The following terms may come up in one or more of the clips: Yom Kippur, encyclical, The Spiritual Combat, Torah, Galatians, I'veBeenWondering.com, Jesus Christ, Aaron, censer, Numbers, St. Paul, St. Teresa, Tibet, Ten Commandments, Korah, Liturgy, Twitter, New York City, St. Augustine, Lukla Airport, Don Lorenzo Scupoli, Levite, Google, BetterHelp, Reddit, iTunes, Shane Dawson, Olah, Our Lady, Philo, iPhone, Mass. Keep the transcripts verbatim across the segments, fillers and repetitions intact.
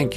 Thank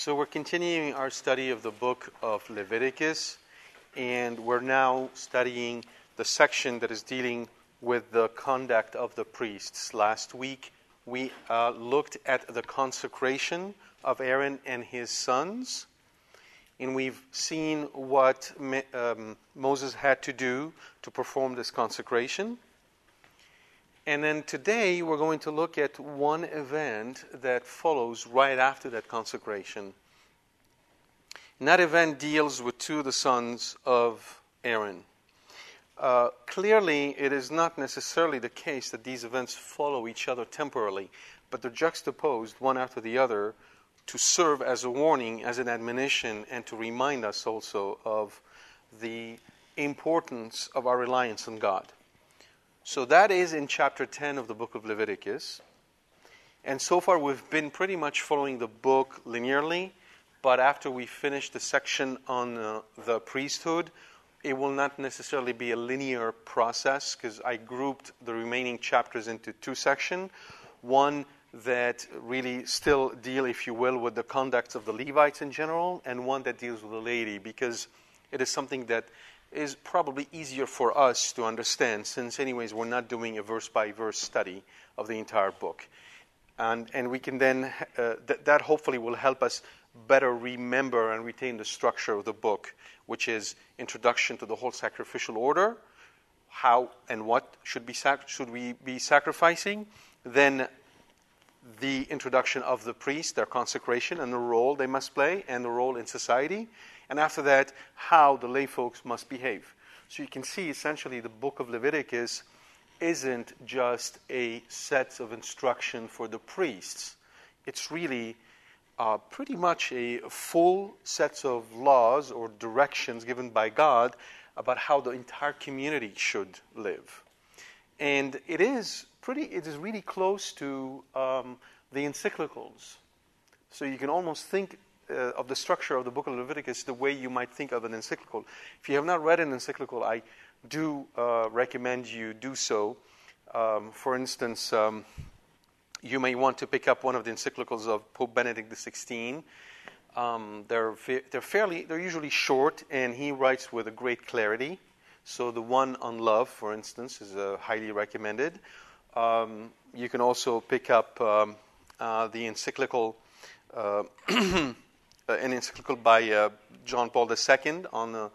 So we're continuing our study of the book of Leviticus, and we're now studying the section that is dealing with the conduct of the priests. Last week, we uh, looked at the consecration of Aaron and his sons, and we've seen what um, Moses had to do to perform this consecration. And then today we're going to look at one event that follows right after that consecration. And that event deals with two of the sons of Aaron. Uh, clearly, it is not necessarily the case that these events follow each other temporally, but they're juxtaposed one after the other to serve as a warning, as an admonition, and to remind us also of the importance of our reliance on God. So that is in chapter ten of the book of Leviticus. And so far we've been pretty much following the book linearly, but after we finish the section on uh, the priesthood, it will not necessarily be a linear process because I grouped the remaining chapters into two sections. One that really still deal, if you will, with the conduct of the Levites in general, and one that deals with the lady, because it is something that is probably easier for us to understand, since anyways we're not doing a verse-by-verse study of the entire book. And and we can then, uh, th- that hopefully will help us better remember and retain the structure of the book, which is introduction to the whole sacrificial order, how and what should be sac- should we be sacrificing, then the introduction of the priest, their consecration, and the role they must play, and the role in society, and after that, how the lay folks must behave. So you can see, essentially, the book of Leviticus isn't just a set of instruction for the priests. It's really uh, pretty much a full set of laws or directions given by God about how the entire community should live. And it is pretty, it is really close to um, the encyclicals. So you can almost think Uh, of the structure of the book of Leviticus the way you might think of an encyclical. If you have not read an encyclical, I do uh, recommend you do so. Um, for instance, um, you may want to pick up one of the encyclicals of Pope Benedict the sixteenth. Um, they're fa- they're fairly they're usually short, and he writes with a great clarity. So the one on love, for instance, is uh, highly recommended. Um, you can also pick up um, uh, the encyclical. Uh, an encyclical by uh, John Paul the second on the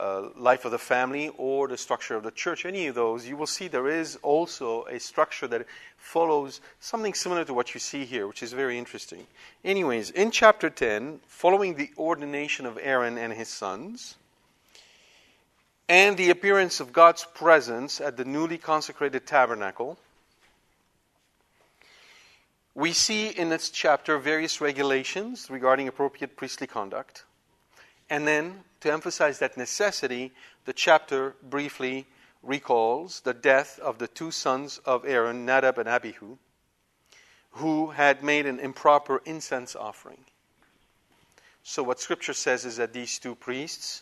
uh, life of the family or the structure of the church, any of those, you will see there is also a structure that follows something similar to what you see here, which is very interesting. Anyways, in chapter ten, following the ordination of Aaron and his sons, and the appearance of God's presence at the newly consecrated tabernacle, we see in this chapter various regulations regarding appropriate priestly conduct. And then, to emphasize that necessity, the chapter briefly recalls the death of the two sons of Aaron, Nadab and Abihu, who had made an improper incense offering. So what Scripture says is that these two priests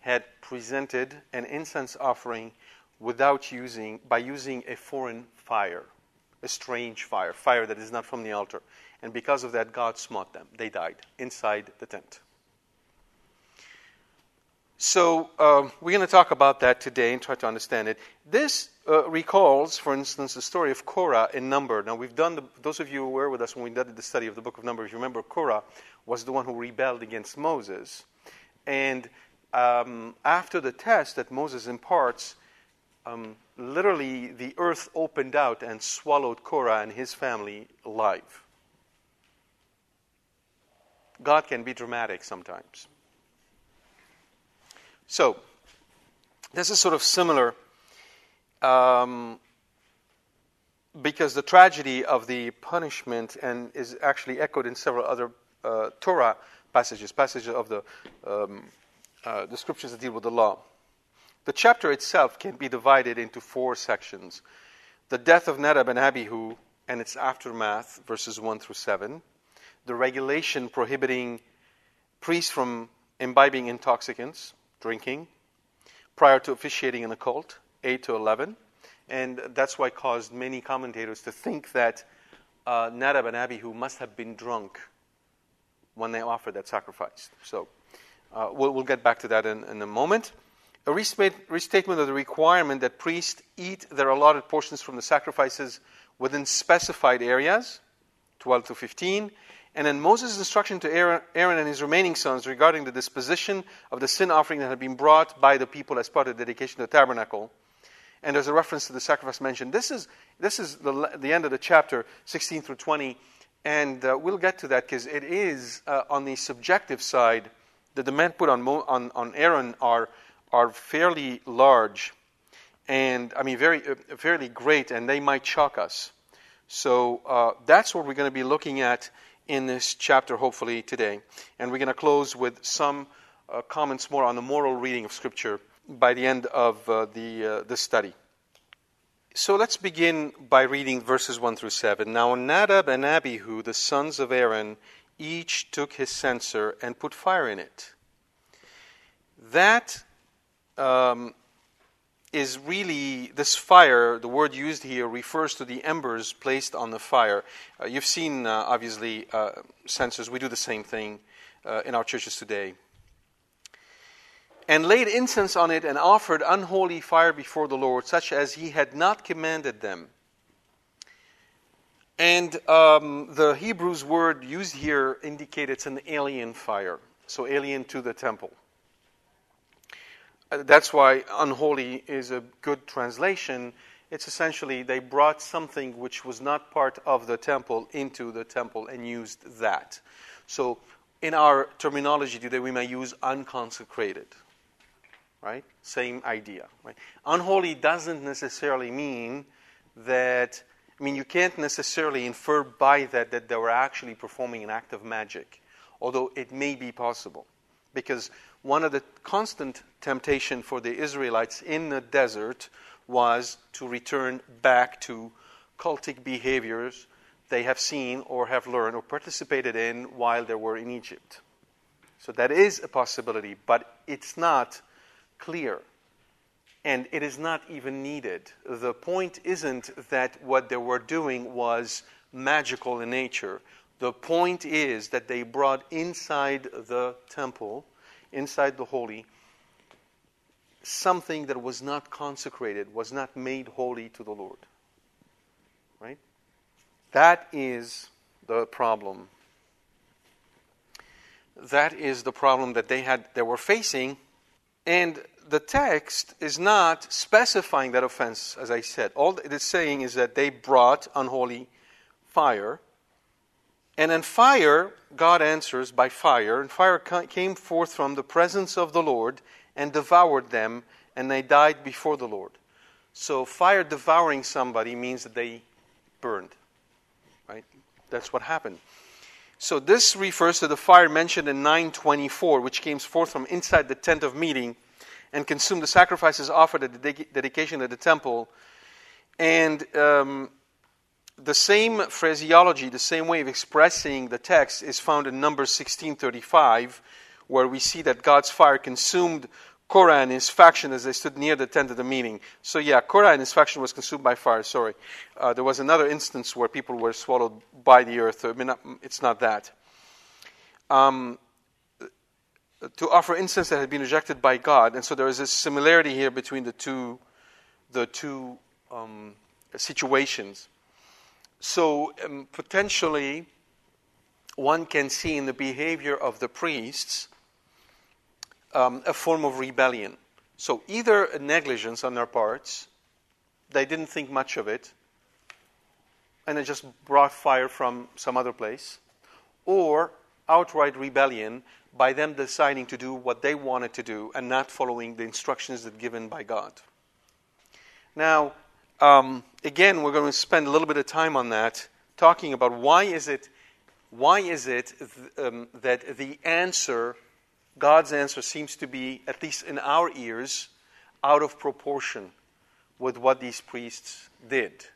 had presented an incense offering without using, by using a foreign fire. A strange fire, fire that is not from the altar. And because of that, God smote them. They died inside the tent. So um, we're going to talk about that today and try to understand it. This uh, recalls, for instance, the story of Korah in Numbers. Now, we've done, the, those of you who were with us when we did the study of the book of Numbers, you remember Korah was the one who rebelled against Moses. And um, after the test that Moses imparts, um, literally the earth opened out and swallowed Korah and his family alive. God can be dramatic sometimes. So, this is sort of similar um, because the tragedy of the punishment and is actually echoed in several other uh, Torah passages, passages of the, um, uh, the scriptures that deal with the law. The chapter itself can be divided into four sections. The death of Nadab and Abihu and its aftermath, verses one through seven. The regulation prohibiting priests from imbibing intoxicants, drinking, prior to officiating in a cult, eight to eleven. And that's why caused many commentators to think that uh, Nadab and Abihu must have been drunk when they offered that sacrifice. So uh, we'll, we'll get back to that in, in a moment. A restatement of the requirement that priests eat their allotted portions from the sacrifices within specified areas, twelve to fifteen. And then Moses' instruction to Aaron, Aaron and his remaining sons regarding the disposition of the sin offering that had been brought by the people as part of the dedication of the tabernacle. And there's a reference to the sacrifice mentioned. This is this is the, the end of the chapter, sixteen through twenty. And uh, we'll get to that because it is, uh, on the subjective side, the demand put on, Mo, on, on Aaron are, are fairly large. And, I mean, very uh, fairly great, and they might shock us. So uh, that's what we're going to be looking at in this chapter, hopefully, today. And we're going to close with some uh, comments more on the moral reading of Scripture by the end of uh, the, uh, the study. So let's begin by reading verses one through seven. Now Nadab and Abihu, the sons of Aaron, each took his censer and put fire in it. That um, is really, this fire, the word used here refers to the embers placed on the fire. Uh, you've seen, uh, obviously, uh, censers. We do the same thing uh, in our churches today. And laid incense on it and offered unholy fire before the Lord, such as he had not commanded them. And um, the Hebrew word used here indicates an alien fire, so alien to the temple. That's why unholy is a good translation. It's essentially they brought something which was not part of the temple into the temple and used that. So in our terminology today, we may use unconsecrated. Right? Same idea. Right? Unholy doesn't necessarily mean that... I mean, you can't necessarily infer by that that they were actually performing an act of magic, although it may be possible. Because one of the constant temptation for the Israelites in the desert was to return back to cultic behaviors they have seen or have learned or participated in while they were in Egypt. So that is a possibility, but it's not clear. And it is not even needed. The point isn't that what they were doing was magical in nature. The point is that they brought inside the temple, inside the holy, something that was not consecrated, was not made holy to the Lord. Right? That is the problem. That is the problem that they had, they were facing. And the text is not specifying that offense, as I said. All it is saying is that they brought unholy fire. And then fire, God answers by fire. And fire came forth from the presence of the Lord and devoured them, and they died before the Lord. So fire devouring somebody means that they burned. Right? That's what happened. So this refers to the fire mentioned in nine twenty-four, which came forth from inside the tent of meeting and consumed the sacrifices offered at the dedication of the temple. And... Um, The same phraseology, the same way of expressing the text is found in Numbers sixteen thirty-five, where we see that God's fire consumed Korah and his faction as they stood near the tent of the meeting. So yeah, Korah and his faction was consumed by fire, sorry. Uh, there was another instance where people were swallowed by the earth. I mean, it's not that. Um, to offer incense that had been rejected by God. And so there is a similarity here between the two, the two um, situations. So um, potentially, one can see in the behavior of the priests um, a form of rebellion. So either a negligence on their parts, they didn't think much of it, and it just brought fire from some other place, or outright rebellion by them deciding to do what they wanted to do and not following the instructions that given by God. Now, um, again, we're going to spend a little bit of time on that, talking about why is it, why is it th- um, that the answer, God's answer, seems to be, at least in our ears, out of proportion with what these priests did.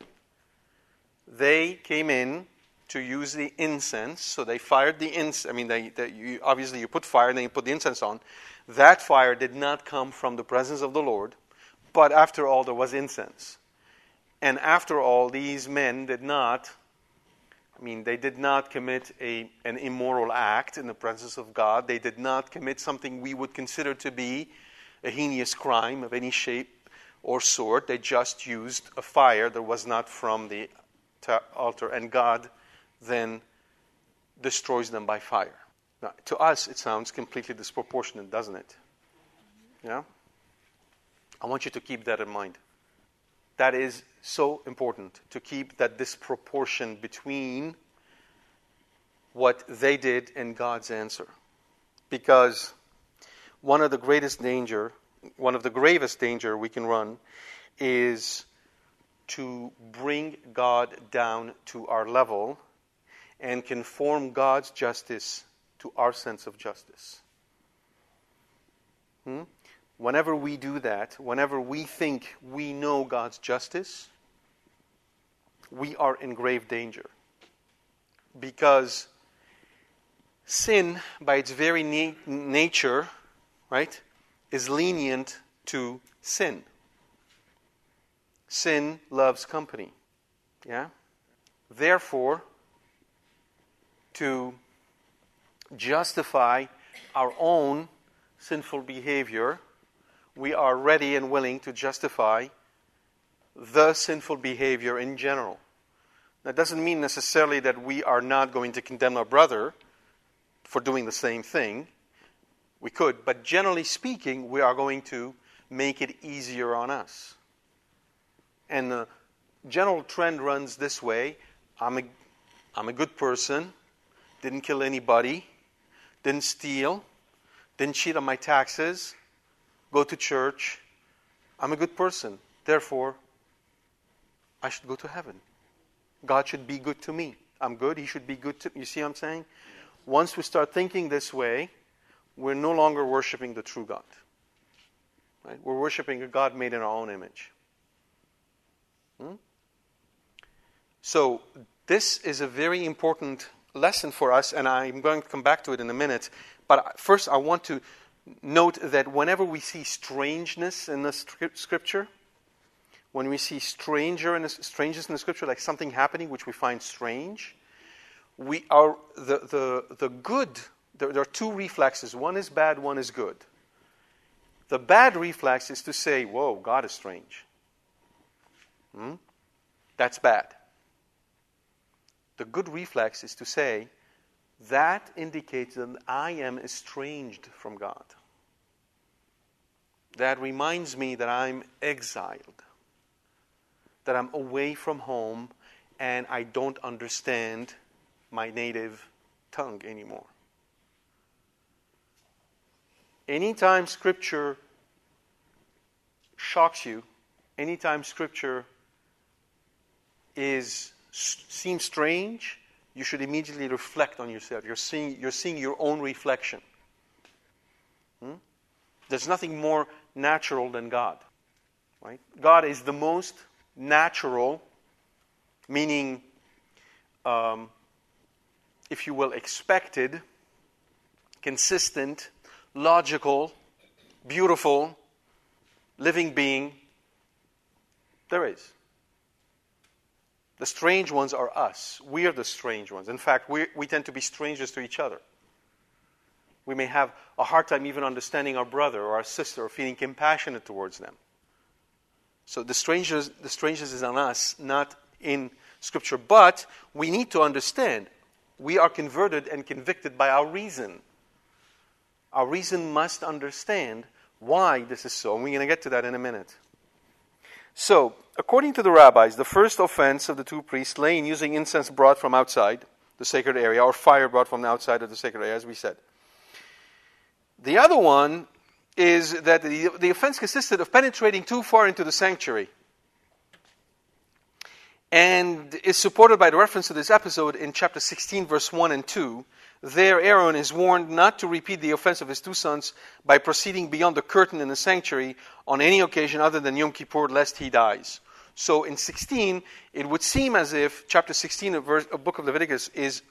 They came in to use the incense, so they fired the incense. I mean, they, they, you, obviously you put fire and then you put the incense on. That fire did not come from the presence of the Lord, but after all, there was incense. And after all, these men did not, I mean, they did not commit a, an immoral act in the presence of God. They did not commit something we would consider to be a heinous crime of any shape or sort. They just used a fire that was not from the altar, and God then destroys them by fire. Now, to us, it sounds completely disproportionate, doesn't it? Yeah? I want you to keep that in mind. That is so important, to keep that disproportion between what they did and God's answer. Because one of the greatest danger, one of the gravest danger we can run is to bring God down to our level and conform God's justice to our sense of justice. Hmm? Whenever we do that, whenever we think we know God's justice, we are in grave danger. Because sin, by its very na- nature, right, is lenient to sin. Sin loves company. Yeah? Therefore, to justify our own sinful behavior, we are ready and willing to justify the sinful behavior in general. That doesn't mean necessarily that we are not going to condemn our brother for doing the same thing. We could, but generally speaking, we are going to make it easier on us. And the general trend runs this way. I'm a, I'm a good person, didn't kill anybody, didn't steal, didn't cheat on my taxes, go to church. I'm a good person. Therefore, I should go to heaven. God should be good to me. I'm good. He should be good to me. You see what I'm saying? Once we start thinking this way, we're no longer worshiping the true God. Right? We're worshiping a God made in our own image. Hmm? So this is a very important lesson for us, and I'm going to come back to it in a minute. But first I want to note that whenever we see strangeness in the scripture, when we see stranger in the, strangeness in the scripture, like something happening which we find strange, we are the the, the good, there, there are two reflexes. One is bad, one is good. The bad reflex is to say, whoa, God is strange. Hmm? That's bad. The good reflex is to say, that indicates that I am estranged from God. That reminds me that I'm exiled, that I'm away from home, and I don't understand my native tongue anymore. Anytime Scripture shocks you, anytime Scripture is seems strange, you should immediately reflect on yourself. You're seeing, you're seeing your own reflection. Hmm? There's nothing more natural than God. Right? God is the most natural, meaning, um, if you will, expected, consistent, logical, beautiful, living being there is. The strange ones are us. We are the strange ones. In fact, we we tend to be strangers to each other. We may have a hard time even understanding our brother or our sister or feeling compassionate towards them. So the strangers, the strangers is on us, not in Scripture. But we need to understand we are converted and convicted by our reason. Our reason must understand why this is so. And we're going to get to that in a minute. So, according to the rabbis, the first offense of the two priests lay in using incense brought from outside the sacred area, or fire brought from the outside of the sacred area, as we said. The other one is that the, the offense consisted of penetrating too far into the sanctuary, and is supported by the reference to this episode in chapter sixteen, verse one and two. There Aaron is warned not to repeat the offense of his two sons by proceeding beyond the curtain in the sanctuary on any occasion other than Yom Kippur, lest he dies. So in sixteen, it would seem as if chapter sixteen of the book of Leviticus is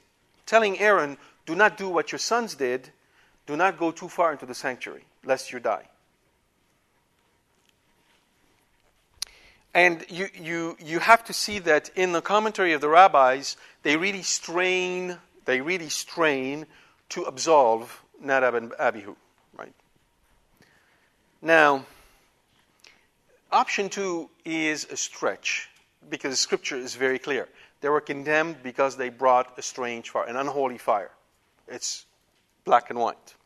telling Aaron, do not do what your sons did, do not go too far into the sanctuary, lest you die. And you, you, you have to see that in the commentary of the rabbis, they really strain... They really strain to absolve Nadab and Abihu, right? Now, option two is a stretch, because Scripture is very clear. They were condemned because they brought a strange fire, an unholy fire. It's black and white.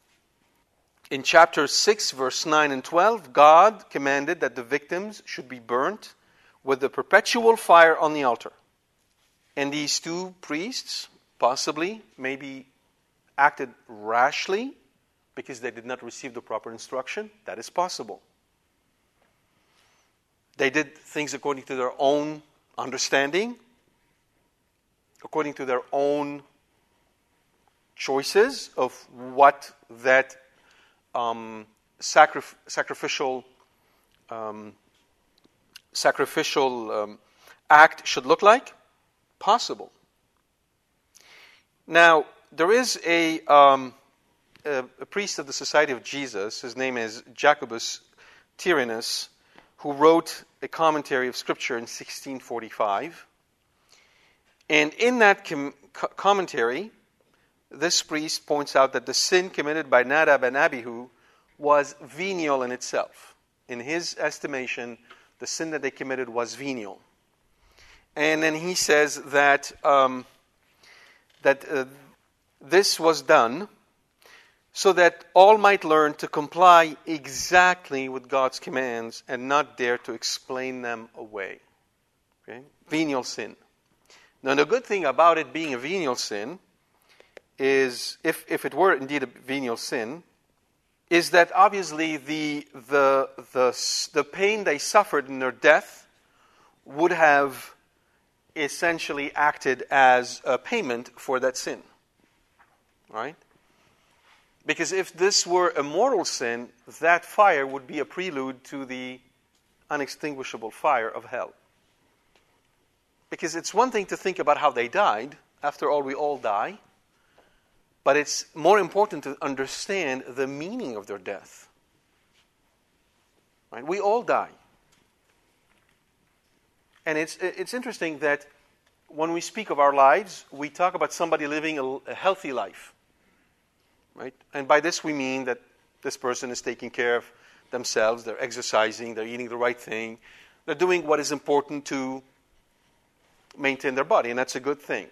In chapter six, verse nine and twelve, God commanded that the victims should be burnt with the perpetual fire on the altar. And these two priests... possibly, maybe acted rashly because they did not receive the proper instruction. That is possible. They did things according to their own understanding, according to their own choices of what that um, sacrif- sacrificial um, sacrificial um, act should look like. Possible. Now, there is a, um, a, a priest of the Society of Jesus, his name is Jacobus Tyrinus, who wrote a commentary of Scripture in sixteen forty-five. And in that com- commentary, this priest points out that the sin committed by Nadab and Abihu was venial in itself. In his estimation, the sin that they committed was venial. And then he says that... Um, that uh, this was done so that all might learn to comply exactly with God's commands and not dare to explain them away. Okay? Venial sin. Now, the good thing about it being a venial sin is, if, if it were indeed a venial sin, is that obviously the, the, the, the pain they suffered in their death would have essentially acted as a payment for that sin, right? Because if this were a mortal sin, that fire would be a prelude to the unextinguishable fire of hell. Because it's one thing to think about how they died. After all, we all die. But it's more important to understand the meaning of their death. Right? We all die. And it's it's interesting that when we speak of our lives, we talk about somebody living a, a healthy life, right? And by this we mean that this person is taking care of themselves, they're exercising, they're eating the right thing, they're doing what is important to maintain their body, and that's a good thing.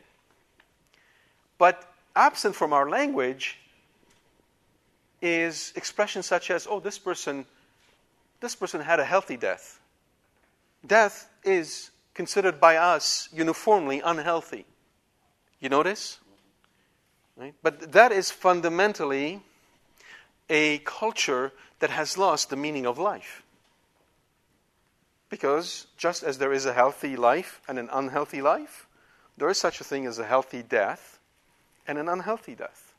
But absent from our language is expressions such as, oh, this person, this person had a healthy death. Death is considered by us uniformly unhealthy. You notice? Right? But that is fundamentally a culture that has lost the meaning of life. Because just as there is a healthy life and an unhealthy life, there is such a thing as a healthy death and an unhealthy death.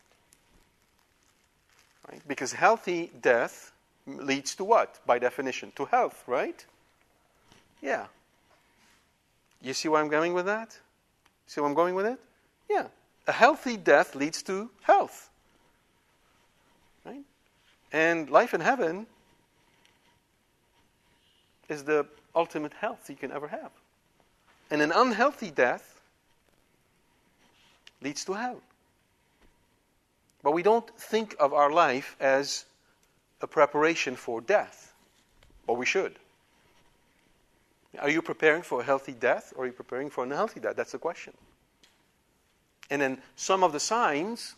Right? Because healthy death leads to what, by definition? To health, right? Yeah. You see where I'm going with that? See where I'm going with it? Yeah. A healthy death leads to health. Right? And life in heaven is the ultimate health you can ever have. And an unhealthy death leads to hell. But we don't think of our life as a preparation for death. But we should. Are you preparing for a healthy death, or are you preparing for an unhealthy death? That's the question. And then some of the signs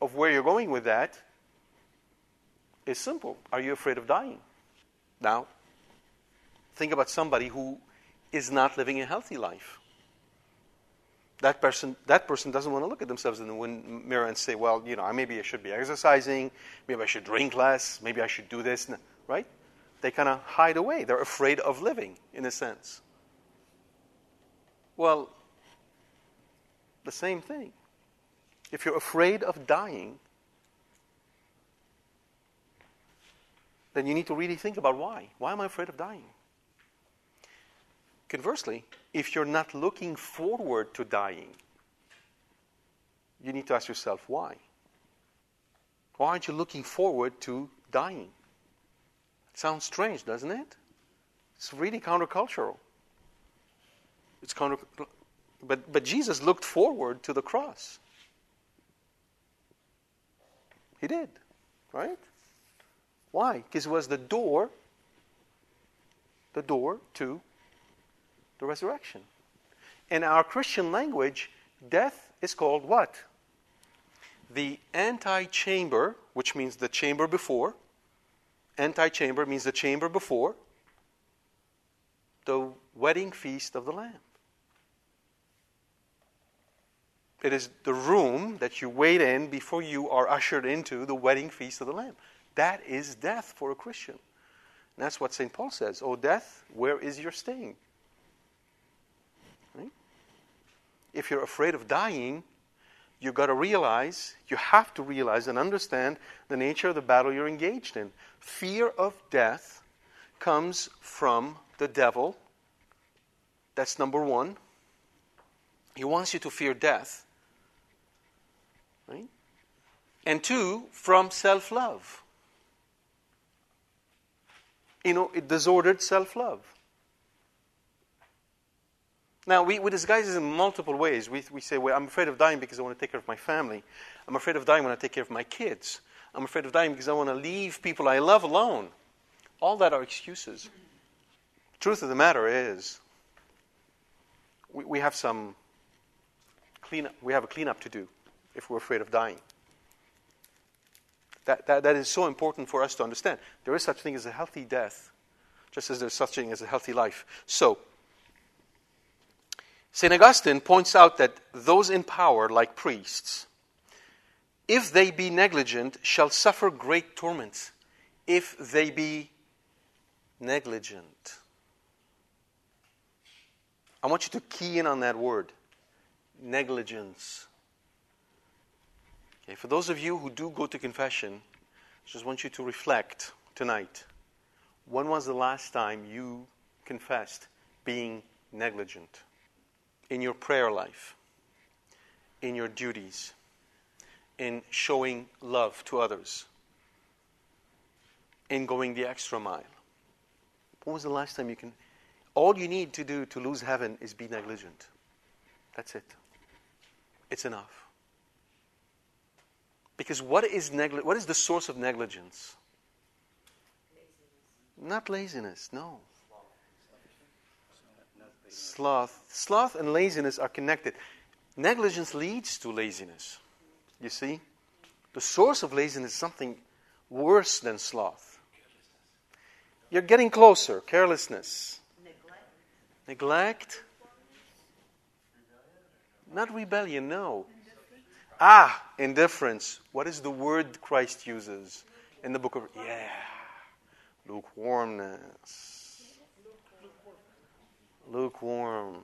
of where you're going with that is simple. Are you afraid of dying? Now, think about somebody who is not living a healthy life. That person, that person doesn't want to look at themselves in the mirror and say, well, you know, maybe I should be exercising, maybe I should drink less, maybe I should do this, right? They kind of hide away. They're afraid of living, in a sense. Well, the same thing. If you're afraid of dying, then you need to really think about why. Why am I afraid of dying? Conversely, if you're not looking forward to dying, you need to ask yourself why. Why aren't you looking forward to dying? It sounds strange, doesn't it? It's really countercultural. It's counter, but, but Jesus looked forward to the cross. He did, right? Why? Because it was the door, the door to the resurrection. In our Christian language, death is called what? The antechamber, which means the chamber before. Antechamber means the chamber before the wedding feast of the Lamb. It is the room that you wait in before you are ushered into the wedding feast of the Lamb. That is death for a Christian. And that's what Saint Paul says. Oh, death, where is your sting? Right? If you're afraid of dying, you've got to realize, you have to realize and understand the nature of the battle you're engaged in. Fear of death comes from the devil. That's number one. He wants you to fear death. Right? And two, from self-love. You know, it disordered self-love. Now, we, we disguise this in multiple ways. We, we say, well, I'm afraid of dying because I want to take care of my family. I'm afraid of dying when I take care of my kids. I'm afraid of dying because I want to leave people I love alone. All that are excuses. Truth of the matter is, we, we have some cleanup. We have a cleanup to do if we're afraid of dying. That, that, that is so important for us to understand. There is such thing as a healthy death, just as there's such thing as a healthy life. So, Saint Augustine points out that those in power, like priests, if they be negligent, shall suffer great torments. If they be negligent. I want you to key in on that word, negligence. Okay, for those of you who do go to confession, I just want you to reflect tonight. When was the last time you confessed being negligent? In your prayer life, in your duties, in showing love to others, in going the extra mile. When was the last time you can... All you need to do to lose heaven is be negligent. That's it. It's enough. Because what is negli- what is the source of negligence? Laziness. Not laziness, no. Sloth. Sloth. Sloth and laziness are connected. Negligence leads to laziness. You see? The source of laziness is something worse than sloth. You're getting closer. Carelessness. Neglect. Neglect. Not rebellion, no. Ah, indifference. What is the word Christ uses in the book of... Yeah. Lukewarmness. Lukewarm.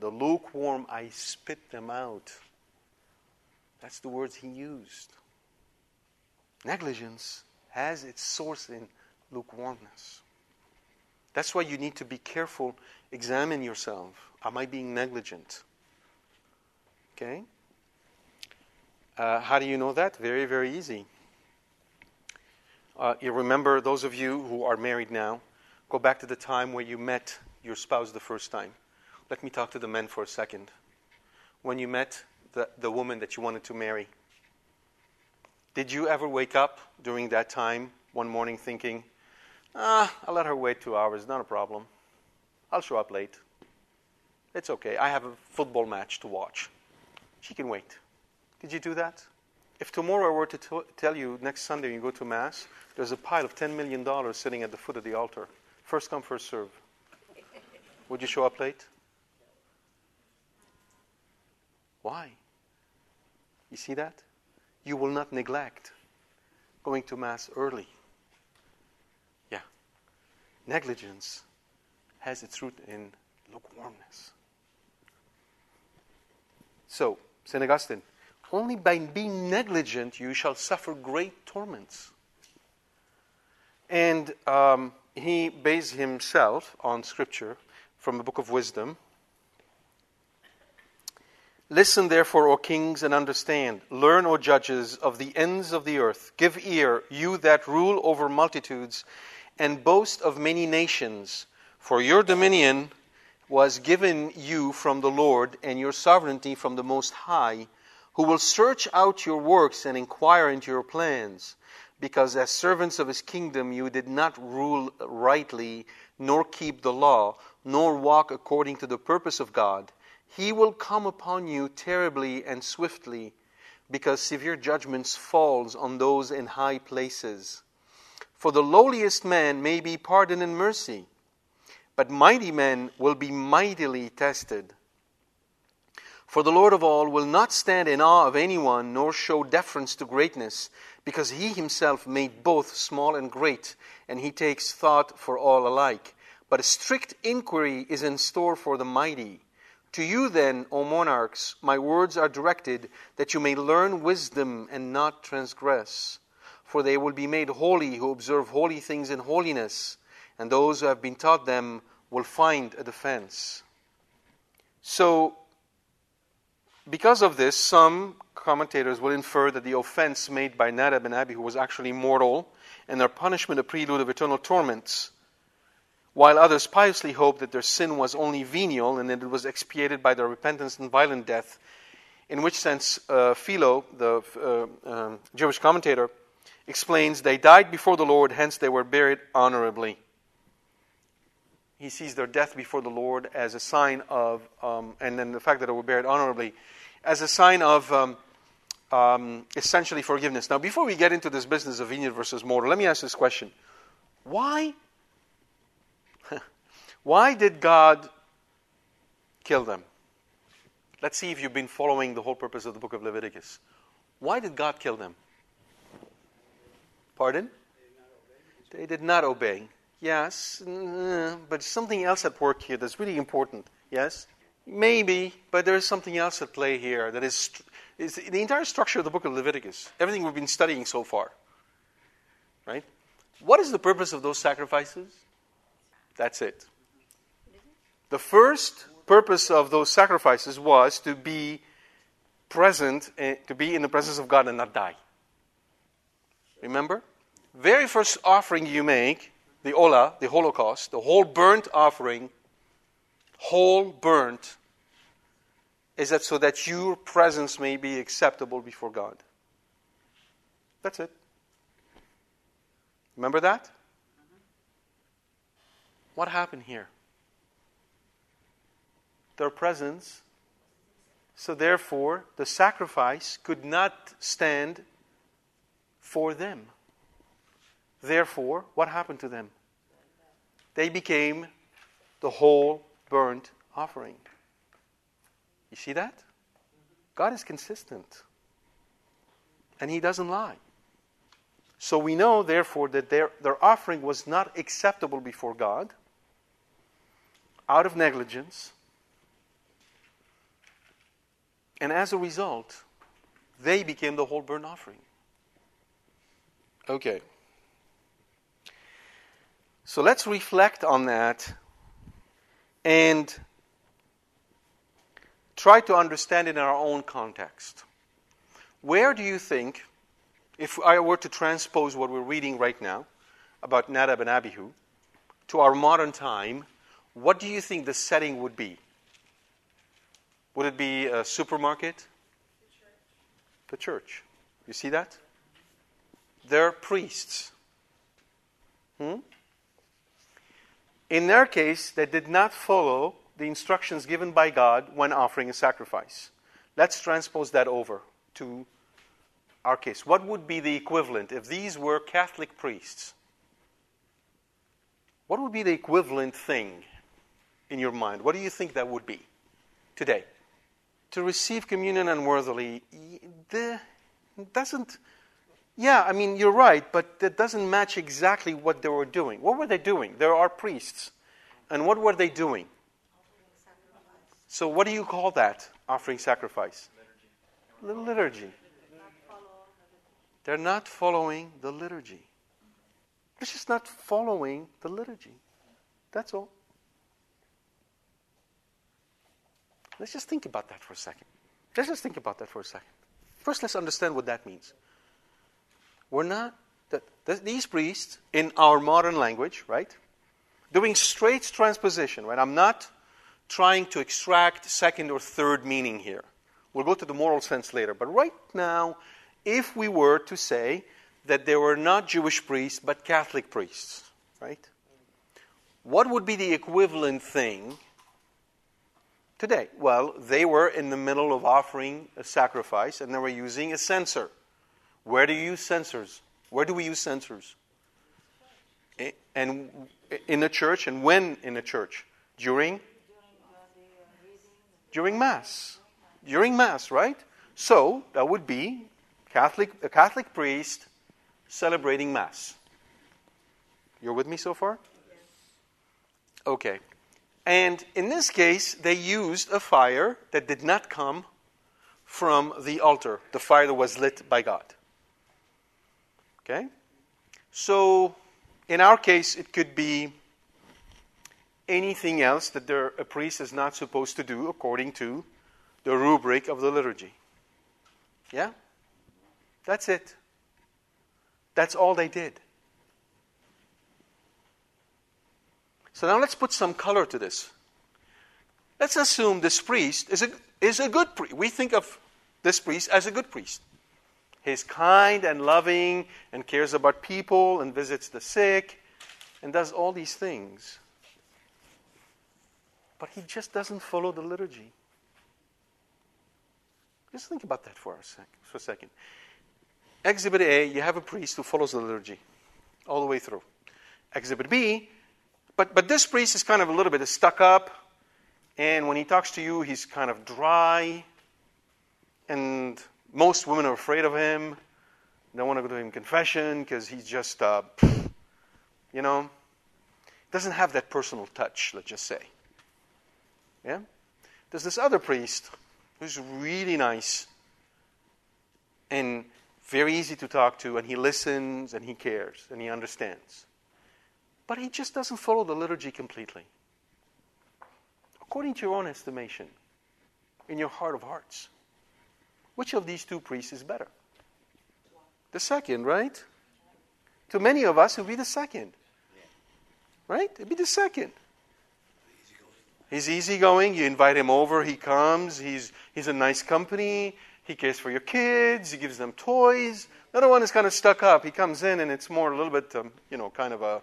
The lukewarm, I spit them out. That's the words he used. Negligence has its source in lukewarmness. That's why you need to be careful. Examine yourself. Am I being negligent? Okay? Uh, how do you know that? Very, very easy. Uh, you remember, those of you who are married now, go back to the time where you met your spouse the first time. Let me talk to the men for a second. When you met the, the woman that you wanted to marry, Did you ever wake up during that time one morning thinking, ah, I'll let her wait two hours, not a problem. I'll show up late. It's okay. I have a football match to watch. She can wait. Did you do that? If tomorrow I were to t- tell you next Sunday you go to Mass, there's a pile of ten million dollars sitting at the foot of the altar. First come, first serve. Would you show up late? Why? You see that? You will not neglect going to Mass early. Yeah. Negligence has its root in lukewarmness. So, Saint Augustine, only by being negligent you shall suffer great torments. And um, he based himself on Scripture from the Book of Wisdom. Listen, therefore, O kings, and understand. Learn, O judges, of the ends of the earth. Give ear, you that rule over multitudes, and boast of many nations. For your dominion was given you from the Lord, and your sovereignty from the Most High, who will search out your works and inquire into your plans. Because as servants of his kingdom, you did not rule rightly, nor keep the law, nor walk according to the purpose of God. He will come upon you terribly and swiftly, because severe judgments falls on those in high places. For the lowliest man may be pardoned in mercy, but mighty men will be mightily tested. For the Lord of all will not stand in awe of anyone, nor show deference to greatness, because he himself made both small and great, and he takes thought for all alike. But a strict inquiry is in store for the mighty. To you then, O monarchs, my words are directed, that you may learn wisdom and not transgress. For they will be made holy who observe holy things in holiness, and those who have been taught them will find a defense. So, because of this, some commentators will infer that the offense made by Nadab and Abihu was actually mortal, and their punishment a prelude of eternal torments, while others piously hoped that their sin was only venial and that it was expiated by their repentance and violent death, in which sense uh, Philo, the uh, uh, Jewish commentator, explains, they died before the Lord, hence they were buried honorably. He sees their death before the Lord as a sign of, um, and then the fact that they were buried honorably, as a sign of um, um, essentially forgiveness. Now, before we get into this business of venial versus mortal, let me ask this question. Why? Why did God kill them? Let's see if you've been following the whole purpose of the book of Leviticus. Why did God kill them? Pardon? They did not obey. Yes, but something else at work here that's really important. Yes? Maybe, but there is something else at play here that is, is the entire structure of the book of Leviticus, everything we've been studying so far. Right? What is the purpose of those sacrifices? That's it. The first purpose of those sacrifices was to be present, to be in the presence of God and not die. Remember? Very first offering you make, the Olah, the Holocaust, the whole burnt offering, whole burnt, is that so that your presence may be acceptable before God. That's it. Remember that? What happened here? Their presence. So therefore, the sacrifice could not stand for them. Therefore, what happened to them? They became the whole burnt offering. You see that? God is consistent. And He doesn't lie. So we know, therefore, that their, their offering was not acceptable before God, out of negligence. And as a result, they became the whole burnt offering. Okay. So let's reflect on that and try to understand it in our own context. Where do you think, if I were to transpose what we're reading right now about Nadab and Abihu to our modern time, what do you think the setting would be? Would it be a supermarket? The church. The church. You see that? their priests. Hmm? In their case, they did not follow the instructions given by God when offering a sacrifice. Let's transpose that over to our case. What would be the equivalent if these were Catholic priests? What would be the equivalent thing in your mind? What do you think that would be today? To receive communion unworthily, the, doesn't... Yeah, I mean, you're right, but that doesn't match exactly what they were doing. What were they doing? There are priests. And what were they doing? Offering sacrifice. So what do you call that, offering sacrifice? Liturgy. Liturgy. Liturgy. They're not following the liturgy. They're just not following the liturgy. That's all. Let's just think about that for a second. Let's just think about that for a second. First, let's understand what that means. We're not, that these priests, in our modern language, right, doing straight transposition, right? I'm not trying to extract second or third meaning here. We'll go to the moral sense later. But right now, if we were to say that they were not Jewish priests, but Catholic priests, right? What would be the equivalent thing today? Well, they were in the middle of offering a sacrifice, and they were using a censer. Where do you use censers? Where do we use censers? And in a church, and when in a church? During? During Mass. During Mass, right? So, that would be Catholic, a Catholic priest celebrating Mass. You're with me so far? Okay. And in this case, they used a fire that did not come from the altar, the fire that was lit by God. Okay? So, in our case, it could be anything else that there, a priest is not supposed to do according to the rubric of the liturgy. Yeah? That's it. That's all they did. So now let's put some color to this. Let's assume this priest is a, is a good priest. We think of this priest as a good priest. He's kind and loving and cares about people and visits the sick and does all these things. But he just doesn't follow the liturgy. Just think about that for a, sec- for a second. Exhibit A, you have a priest who follows the liturgy all the way through. Exhibit B, but, but this priest is kind of a little bit stuck up, and when he talks to you, he's kind of dry, and most women are afraid of him. They don't want to go to him confession because he's just, uh, you know, doesn't have that personal touch, let's just say. Yeah? There's this other priest who's really nice and very easy to talk to, and he listens and he cares and he understands. But he just doesn't follow the liturgy completely. According to your own estimation, in your heart of hearts, which of these two priests is better? The second, right? To many of us, it would be the second. Right? It would be the second. He's easygoing. You invite him over. He comes. He's, he's a nice company. He cares for your kids. He gives them toys. The other one is kind of stuck up. He comes in, and it's more a little bit, um, you know, kind of a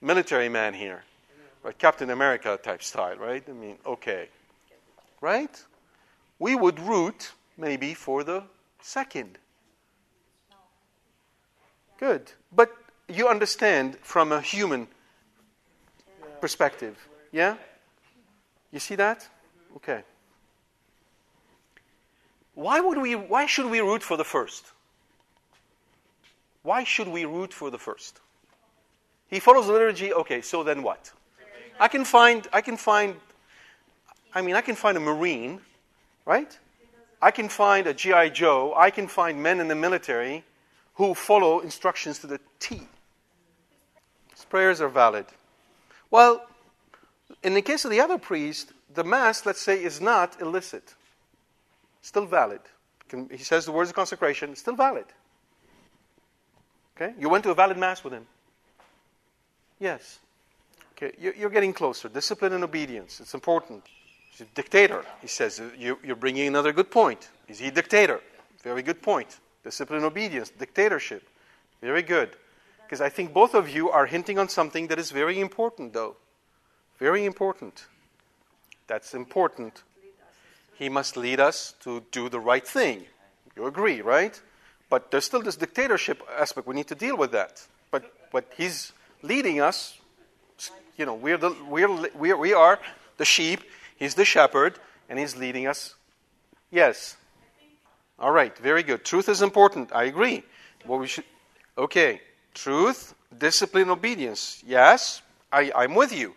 military man here. Right? Captain America type style, right? I mean, okay. Right? We would root... maybe for the second. Good. But you understand from a human perspective. Yeah? You see that? Okay. Why would we, why should we root for the first? Why should we root for the first? He follows the liturgy. Okay, so then what? I can find, I can find, I mean, I can find a Marine, right? I can find a G I Joe, I can find men in the military who follow instructions to the T. His prayers are valid. Well, in the case of the other priest, the Mass, let's say, is not illicit. Still valid. He says the words of consecration, still valid. Okay? You went to a valid Mass with him. Yes. Okay, you're getting closer. Discipline and obedience, it's important. He's a dictator. He says, you, you're bringing another good point. Is he a dictator? Very good point. Discipline and obedience, dictatorship. Very good. Because I think both of you are hinting on something that is very important, though. Very important. That's important. He must lead us to do the right thing. You agree, right? But there's still this dictatorship aspect. We need to deal with that. But but he's leading us. You know, we're the we're we we are the sheep. He's the shepherd, and he's leading us. Yes. All right. Very good. Truth is important. I agree. What we should. Okay. Truth, discipline, obedience. Yes, I, I'm with you.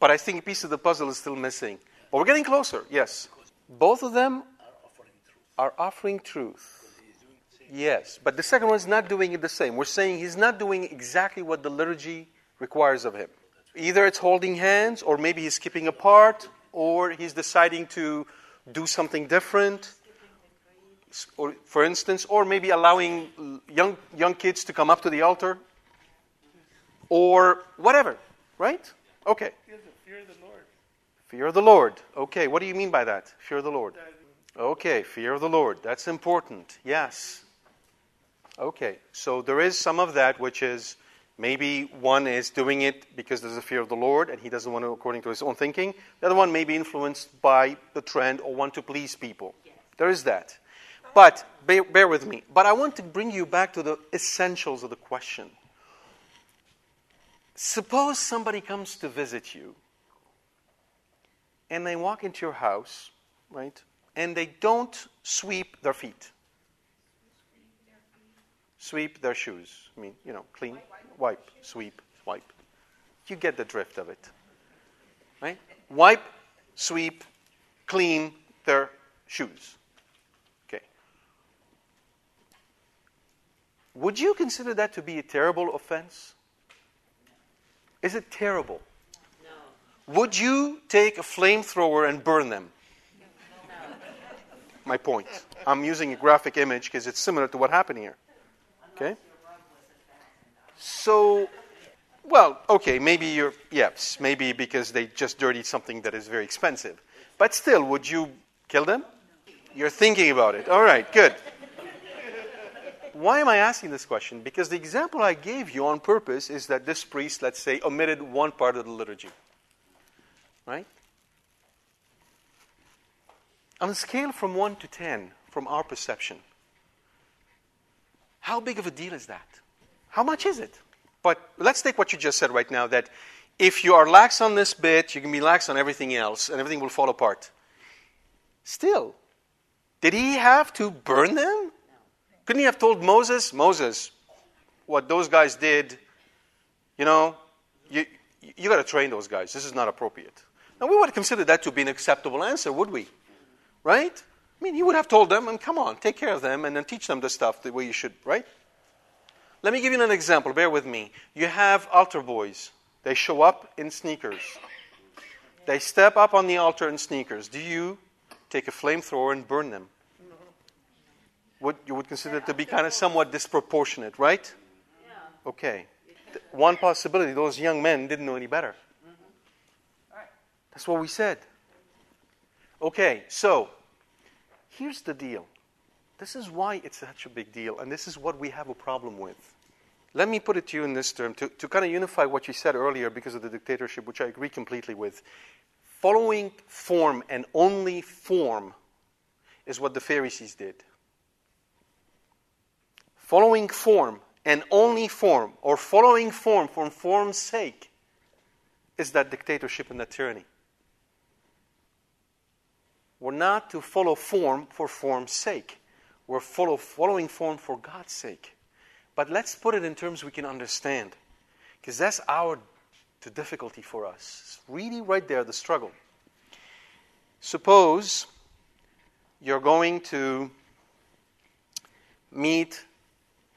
But I think a piece of the puzzle is still missing. But we're getting closer. Yes. Both of them are offering truth. Yes. But the second one's not doing it the same. We're saying he's not doing exactly what the liturgy requires of him. Either it's holding hands, or maybe he's skipping a part, or he's deciding to do something different. Or, for instance, or maybe allowing young young kids to come up to the altar, or whatever, right? Okay. Fear the Lord. Fear the Lord. Okay, what do you mean by that? Fear the Lord. Okay, fear the Lord. That's important. Yes. Okay, so there is some of that, which is maybe one is doing it because there's a fear of the Lord, and he doesn't want to according to his own thinking. The other one may be influenced by the trend or want to please people. Yes. There is that. But, bear, bear with me, but I want to bring you back to the essentials of the question. Suppose somebody comes to visit you, and they walk into your house, right, and they don't sweep their feet. Sweep their shoes. I mean, you know, clean, wipe, sweep, wipe. You get the drift of it, right? Wipe, sweep, clean their shoes. Would you consider that to be a terrible offense? Is it terrible? No. Would you take a flamethrower and burn them? No. My point. I'm using a graphic image because it's similar to what happened here. Okay? So, well, okay, maybe you're, yes, maybe because they just dirtied something that is very expensive. But still, would you kill them? You're thinking about it. All right, good. Why am I asking this question? Because the example I gave you on purpose is that this priest, let's say, omitted one part of the liturgy. Right? On a scale from one to ten, from our perception, how big of a deal is that? How much is it? But let's take what you just said right now, that if you are lax on this bit, you can be lax on everything else, and everything will fall apart. Still, did he have to burn them? Couldn't he have told Moses, Moses, what those guys did, you know, you you got to train those guys. This is not appropriate. Now, we would consider that to be an acceptable answer, would we? Right? I mean, he would have told them, and come on, take care of them, and then teach them the stuff the way you should, right? Let me give you an example. Bear with me. You have altar boys. They show up in sneakers. They step up on the altar in sneakers. Do you take a flamethrower and burn them? Would, you would consider it to be kind of somewhat disproportionate, right? Yeah. Okay. Th- one possibility, those young men didn't know any better. Mm-hmm. All right. That's what we said. Okay, so here's the deal. This is why it's such a big deal, and this is what we have a problem with. Let me put it to you in this term, to, to kind of unify what you said earlier because of the dictatorship, which I agree completely with. Following form and only form is what the Pharisees did. Following form and only form, or following form for form's sake, is that dictatorship and that tyranny. We're not to follow form for form's sake. We're follow, following form for God's sake. But let's put it in terms we can understand, because that's our the difficulty for us. It's really right there, the struggle. Suppose you're going to meet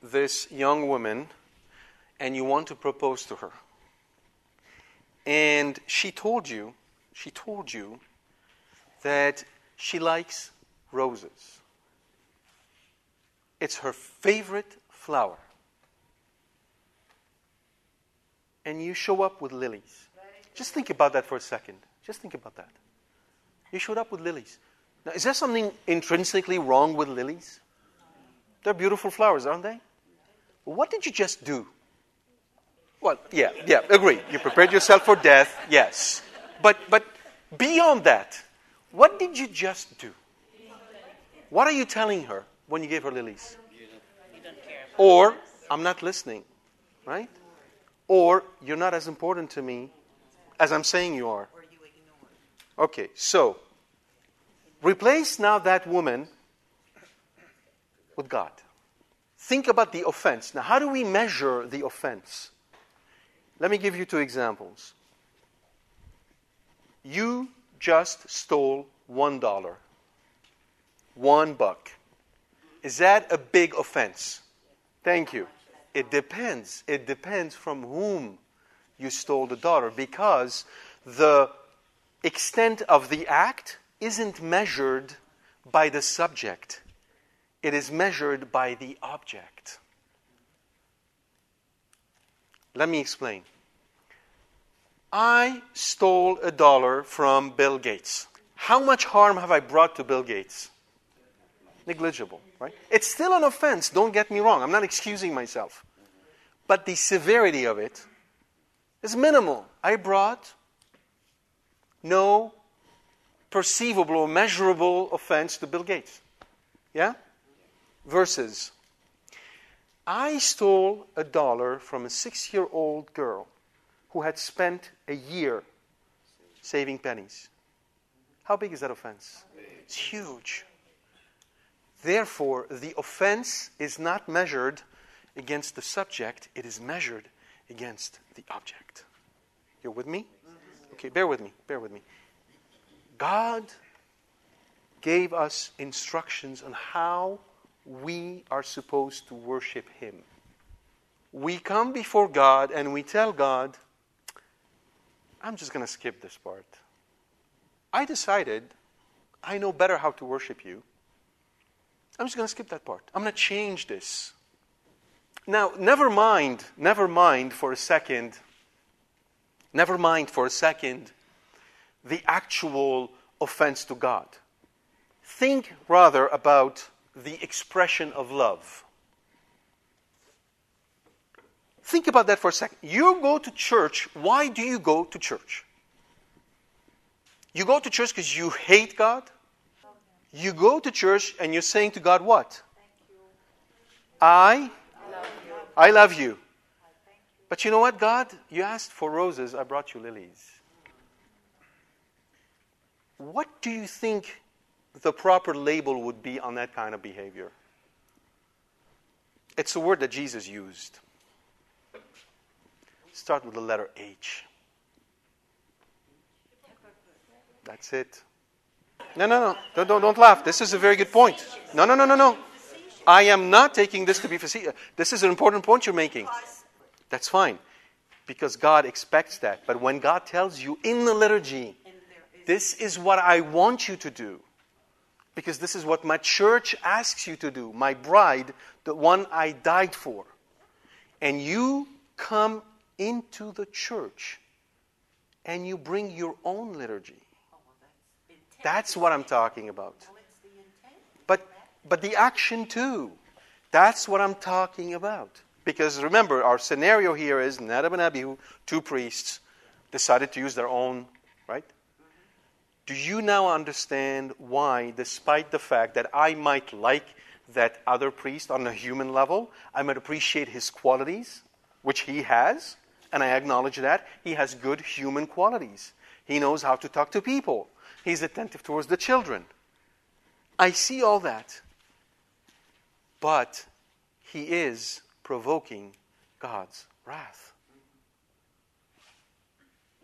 this young woman and you want to propose to her, and she told you she told you that she likes roses. It's her favorite flower, and you show up with lilies. Just think about that for a second. Just think about that. You showed up with lilies. Now, is there something intrinsically wrong with lilies? They're beautiful flowers, aren't they? What did you just do? Well, yeah, yeah, agree. You prepared yourself for death, yes. But, but beyond that, what did you just do? What are you telling her when you gave her lilies? Or, I'm not listening, right? Or, you're not as important to me as I'm saying you are. Okay, so, replace now that woman with God. Think about the offense. Now, how do we measure the offense? Let me give you two examples. You just stole one dollar. One buck. Is that a big offense? Thank you. It depends. It depends from whom you stole the dollar, because the extent of the act isn't measured by the subject. It is measured by the object. Let me explain. I stole a dollar from Bill Gates. How much harm have I brought to Bill Gates? Negligible, right? It's still an offense, don't get me wrong. I'm not excusing myself. But the severity of it is minimal. I brought no perceivable or measurable offense to Bill Gates. Yeah? Versus, I stole a dollar from a six-year-old girl who had spent a year saving pennies. How big is that offense? It's huge. Therefore, the offense is not measured against the subject. It is measured against the object. You're with me? Okay, bear with me. Bear with me. God gave us instructions on how we are supposed to worship Him. We come before God and we tell God, I'm just going to skip this part. I decided I know better how to worship you. I'm just going to skip that part. I'm going to change this. Now, never mind, never mind for a second, never mind for a second the actual offense to God. Think rather about the expression of love. Think about that for a second. You go to church. Why do you go to church? You go to church because you hate God? You go to church and you're saying to God what? I, I love you. But you know what, God? You asked for roses. I brought you lilies. What do you think the proper label would be on that kind of behavior? It's a word that Jesus used. Start with the letter H. That's it. No, no, no. Don't, don't, don't laugh. This is a very good point. No, no, no, no, no. I am not taking this to be facetious. This is an important point you're making. That's fine. Because God expects that. But when God tells you in the liturgy, this is what I want you to do, because this is what my church asks you to do, my bride, the one I died for, and you come into the church and you bring your own liturgy. That's what I'm talking about. But but the action too. That's what I'm talking about. Because remember, our scenario here is Nadab and Abihu, two priests, decided to use their own, right? Do you now understand why, despite the fact that I might like that other priest on a human level, I might appreciate his qualities, which he has, and I acknowledge that he has good human qualities. He knows how to talk to people. He's attentive towards the children. I see all that. But he is provoking God's wrath.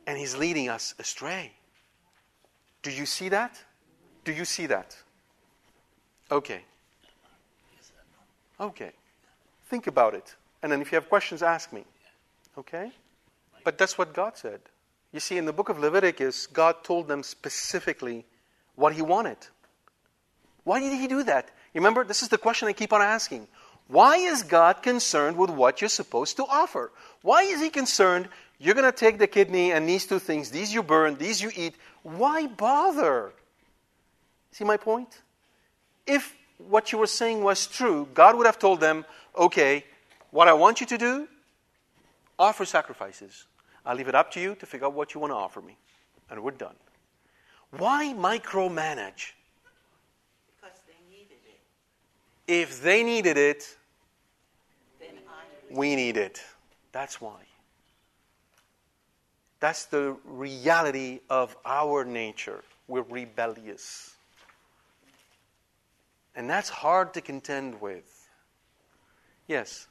And he's leading us astray. Do you see that? Do you see that? Okay. Okay. Think about it. And then if you have questions, ask me. Okay? But that's what God said. You see, in the book of Leviticus, God told them specifically what He wanted. Why did He do that? Remember, this is the question I keep on asking. Why is God concerned with what you're supposed to offer? Why is He concerned, you're going to take the kidney and these two things, these you burn, these you eat. Why bother? See my point? If what you were saying was true, God would have told them, okay, What I want you to do, offer sacrifices. I'll leave it up to you to figure out what you want to offer me. And we're done. Why micromanage? Because they needed it. If they needed it, then I we need it. That's why. That's the reality of our nature. We're rebellious. And that's hard to contend with. Yes.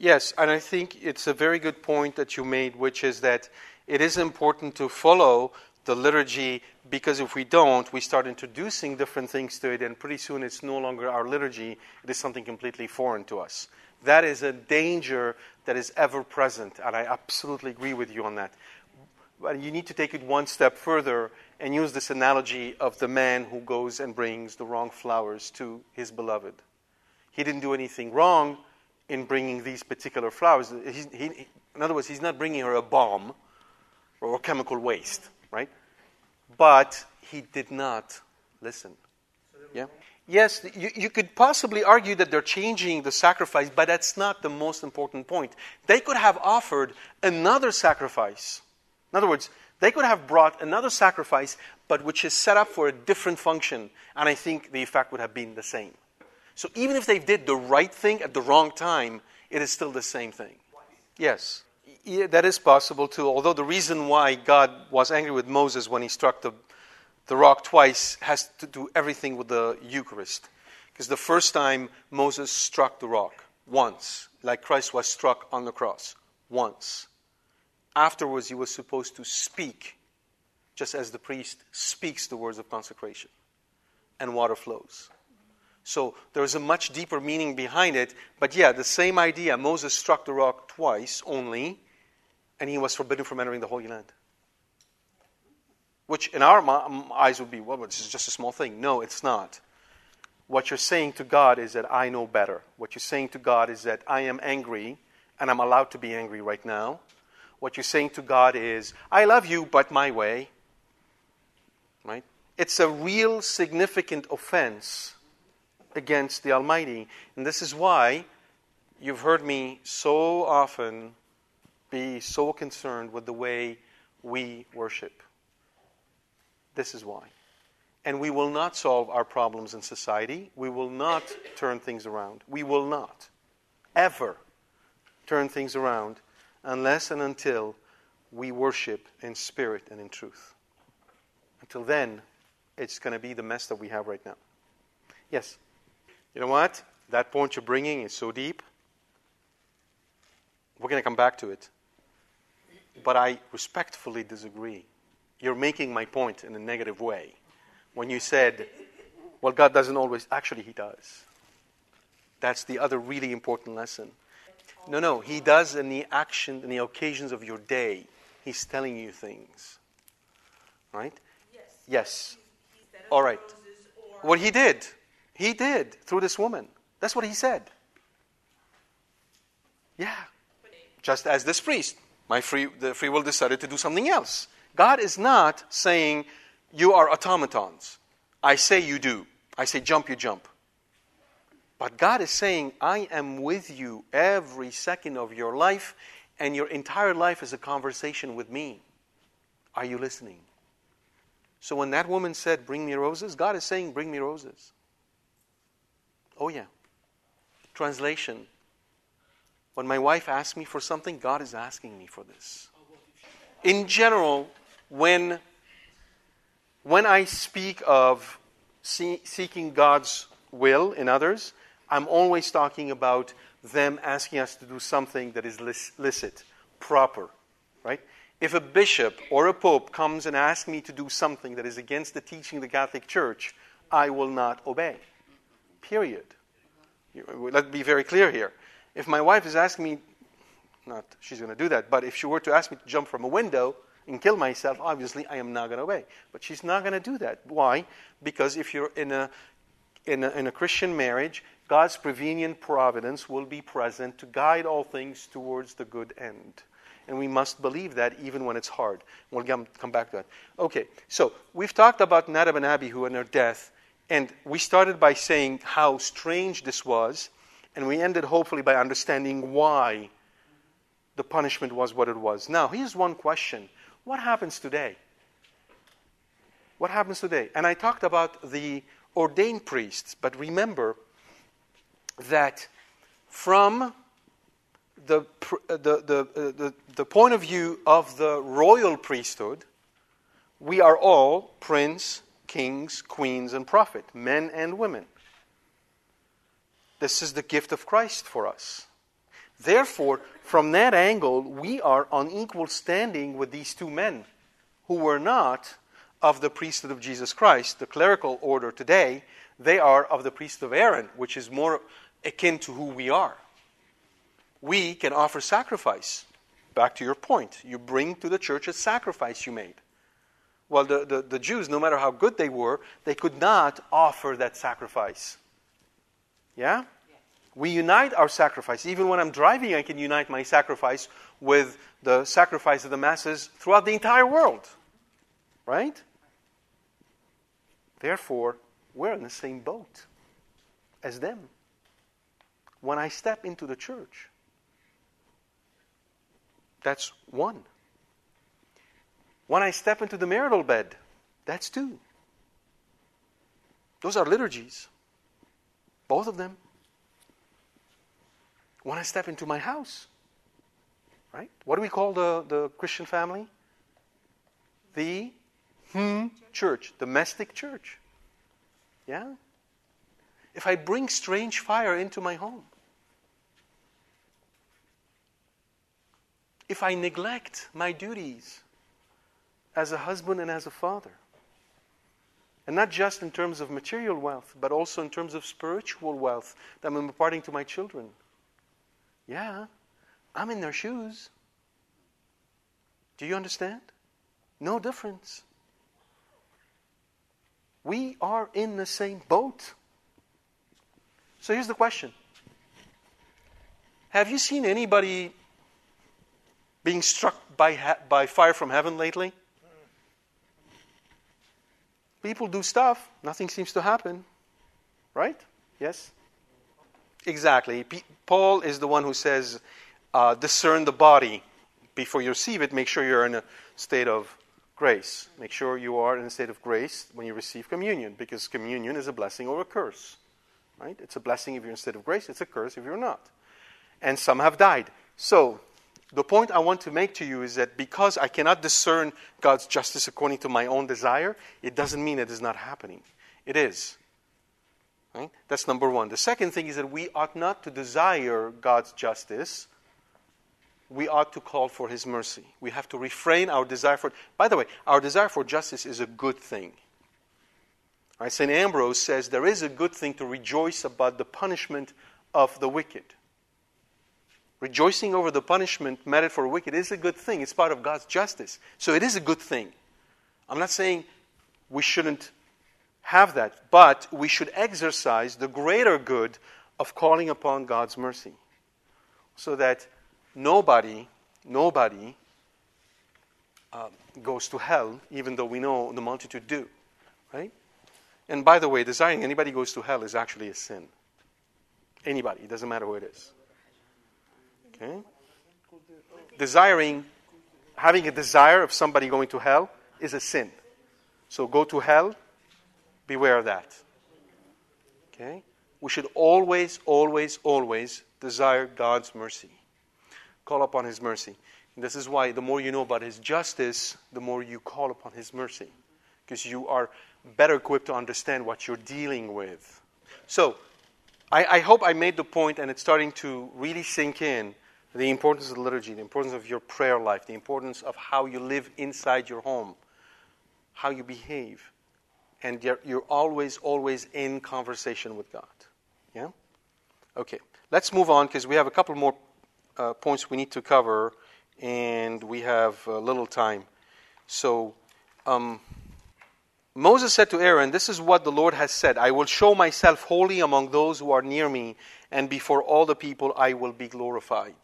Yes, and I think it's a very good point that you made, which is that it is important to follow the liturgy, because if we don't, we start introducing different things to it, and pretty soon it's no longer our liturgy. It is something completely foreign to us. That is a danger that is ever present, and I absolutely agree with you on that. But you need to take it one step further and use this analogy of the man who goes and brings the wrong flowers to his beloved. He didn't do anything wrong in bringing these particular flowers. He, he, in other words, he's not bringing her a bomb or chemical waste, right? But he did not listen. Yeah? Yes, you, you could possibly argue that they're changing the sacrifice, but that's not the most important point. They could have offered another sacrifice. In other words, they could have brought another sacrifice, but which is set up for a different function, and I think the effect would have been the same. So even if they did the right thing at the wrong time, it is still the same thing. Yes, yeah, that is possible too, although the reason why God was angry with Moses when he struck the, the rock twice has to do everything with the Eucharist, because the first time Moses struck the rock once, like Christ was struck on the cross, once. Afterwards, he was supposed to speak, just as the priest speaks the words of consecration, and water flows. So there is a much deeper meaning behind it, but yeah, the same idea. Moses struck the rock twice only, and he was forbidden from entering the Holy Land. Which in our eyes would be, well, this is just a small thing. No, it's not. What you're saying to God is that I know better. What you're saying to God is that I am angry, and I'm allowed to be angry right now. What you're saying to God is, I love you, but my way. Right? It's a real significant offense against the Almighty. And this is why you've heard me so often be so concerned with the way we worship. This is why. And we will not solve our problems in society. We will not turn things around. We will not ever turn things around unless and until we worship in spirit and in truth. Until then, it's going to be the mess that we have right now. Yes? You know what? That point you're bringing is so deep. We're going to come back to it. But I respectfully disagree. You're making my point in a negative way. When you said, well, God doesn't always... Actually, He does. That's the other really important lesson. No, no, He does in the action, in the occasions of your day. He's telling you things. Right? Yes. Yes. He, he All right. Or... Well, He did. He did through this woman. That's what He said. Yeah. Just as this priest, my free, the free will decided to do something else. God is not saying, you are automatons. I say you do. I say jump, you jump. But God is saying, I am with you every second of your life, and your entire life is a conversation with me. Are you listening? So when that woman said, bring me roses, God is saying, bring me roses. Oh yeah. Translation. When my wife asks me for something, God is asking me for this. In general, when, when I speak of see, seeking God's will in others, I'm always talking about them asking us to do something that is licit, proper, right? If a bishop or a pope comes and asks me to do something that is against the teaching of the Catholic Church, I will not obey. Period. Let's be very clear here. If my wife is asking me, not she's going to do that, but if she were to ask me to jump from a window and kill myself, obviously I am not going to obey. But she's not going to do that. Why? Because if you're in a In a, in a Christian marriage, God's prevenient providence will be present to guide all things towards the good end. And we must believe that even when it's hard. We'll come back to that. Okay, so we've talked about Nadab and Abihu and their death, and we started by saying how strange this was, And we ended, hopefully, by understanding why the punishment was what it was. Now, here's one question. What happens today? What happens today? And I talked about the ordained priests, but remember that from the the the, the, the point of view of the royal priesthood, we are all prince, kings, queens, and prophet, men and women. This is the gift of Christ for us. Therefore, from that angle, we are on equal standing with these two men who were not of the priesthood of Jesus Christ, the clerical order today. They are of the priesthood of Aaron, which is more akin to who we are. We can offer sacrifice. Back to your point. You bring to the church a sacrifice you made. Well, the, the, the Jews, no matter how good they were, they could not offer that sacrifice. Yeah? We unite our sacrifice. Even when I'm driving, I can unite my sacrifice with the sacrifice of the masses throughout the entire world. Right? Therefore, we're in the same boat as them. When I step into the church, that's one. When I step into the marital bed, that's two. Those are liturgies. Both of them. When I step into my house, right? What do we call the, the Christian family? The hmm, church, domestic church. Yeah? If I bring strange fire into my home, if I neglect my duties as a husband and as a father, and not just in terms of material wealth, but also in terms of spiritual wealth that I'm imparting to my children. Yeah, I'm in their shoes. Do you understand? No difference. We are in the same boat. So here's the question. Have you seen anybody being struck by ha- by fire from heaven lately? People do stuff. Nothing seems to happen. Right? Yes? Exactly. P- Paul is the one who says, uh, discern the body. Before you receive it, make sure you're in a state of grace. Make sure you are in a state of grace when you receive communion, because communion is a blessing or a curse. Right? It's a blessing if you're in a state of grace. It's a curse if you're not. And some have died. So, the point I want to make to you is that because I cannot discern God's justice according to my own desire, it doesn't mean it is not happening. It is. Right? That's number one. The second thing is that we ought not to desire God's justice. We ought to call for His mercy. We have to refrain our desire for it. By the way, our desire for justice is a good thing. Right? Saint Ambrose says there is a good thing to rejoice about the punishment of the wicked. Rejoicing over the punishment meted for the wicked is a good thing. It's part of God's justice. So it is a good thing. I'm not saying we shouldn't have that, but we should exercise the greater good of calling upon God's mercy so that nobody, nobody um, goes to hell, even though we know the multitude do, right? And by the way, desiring anybody goes to hell is actually a sin. Anybody, it doesn't matter who it is. Okay? Desiring, having a desire of somebody going to hell is a sin. So go to hell. Beware of that. Okay? We should always, always, always desire God's mercy. Call upon His mercy. And this is why the more you know about His justice, the more you call upon His mercy. Because you are better equipped to understand what you're dealing with. So, I, I hope I made the point, and it's starting to really sink in, the importance of the liturgy, the importance of your prayer life, the importance of how you live inside your home, how you behave. And you're, you're always, always in conversation with God. Yeah? Okay. Let's move on because we have a couple more uh, points we need to cover. And we have uh, little time. So, um, Moses said to Aaron, "This is what the Lord has said. I will show myself holy among those who are near me. And before all the people I will be glorified.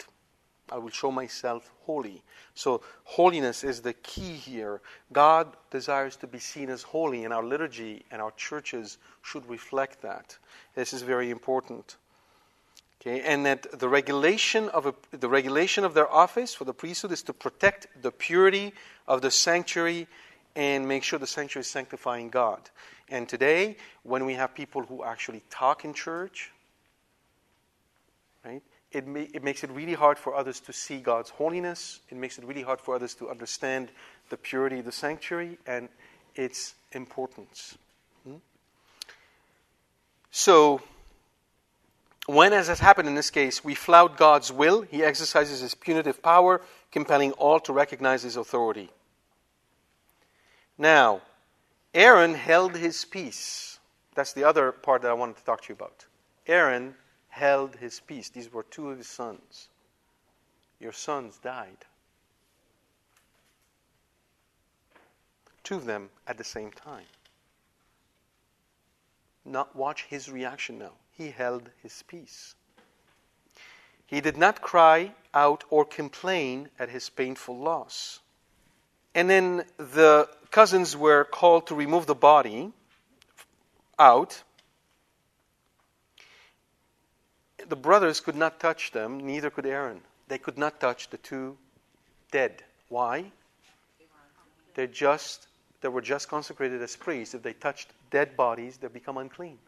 I will show myself holy." So holiness is the key here. God desires to be seen as holy, and our liturgy and our churches should reflect that. This is very important. Okay, and that the regulation of a, the regulation of their office for the priesthood is to protect the purity of the sanctuary and make sure the sanctuary is sanctifying God. And today, when we have people who actually talk in church, right, it, may, it makes it really hard for others to see God's holiness. It makes it really hard for others to understand the purity of the sanctuary and its importance. Hmm? So, when, as has happened in this case, we flout God's will, he exercises his punitive power, compelling all to recognize his authority. Now, Aaron held his peace. That's the other part that I wanted to talk to you about. Aaron held his peace. These were two of his sons. Your sons died. Two of them at the same time. Now, watch his reaction now. He held his peace. He did not cry out or complain at his painful loss. And then the cousins were called to remove the body out. The brothers could not touch them, neither could Aaron. They could not touch the two dead. Why? They just they were just consecrated as priests. If they touched dead bodies, they become unclean.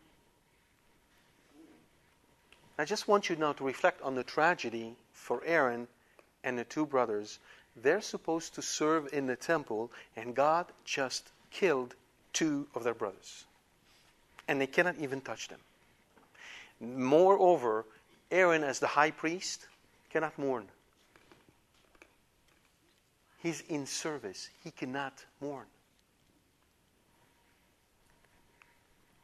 I just want you now to reflect on the tragedy for Aaron and the two brothers. They're supposed to serve in the temple, and God just killed two of their brothers. And they cannot even touch them. Moreover, Aaron, as the high priest, cannot mourn. He's in service. He cannot mourn.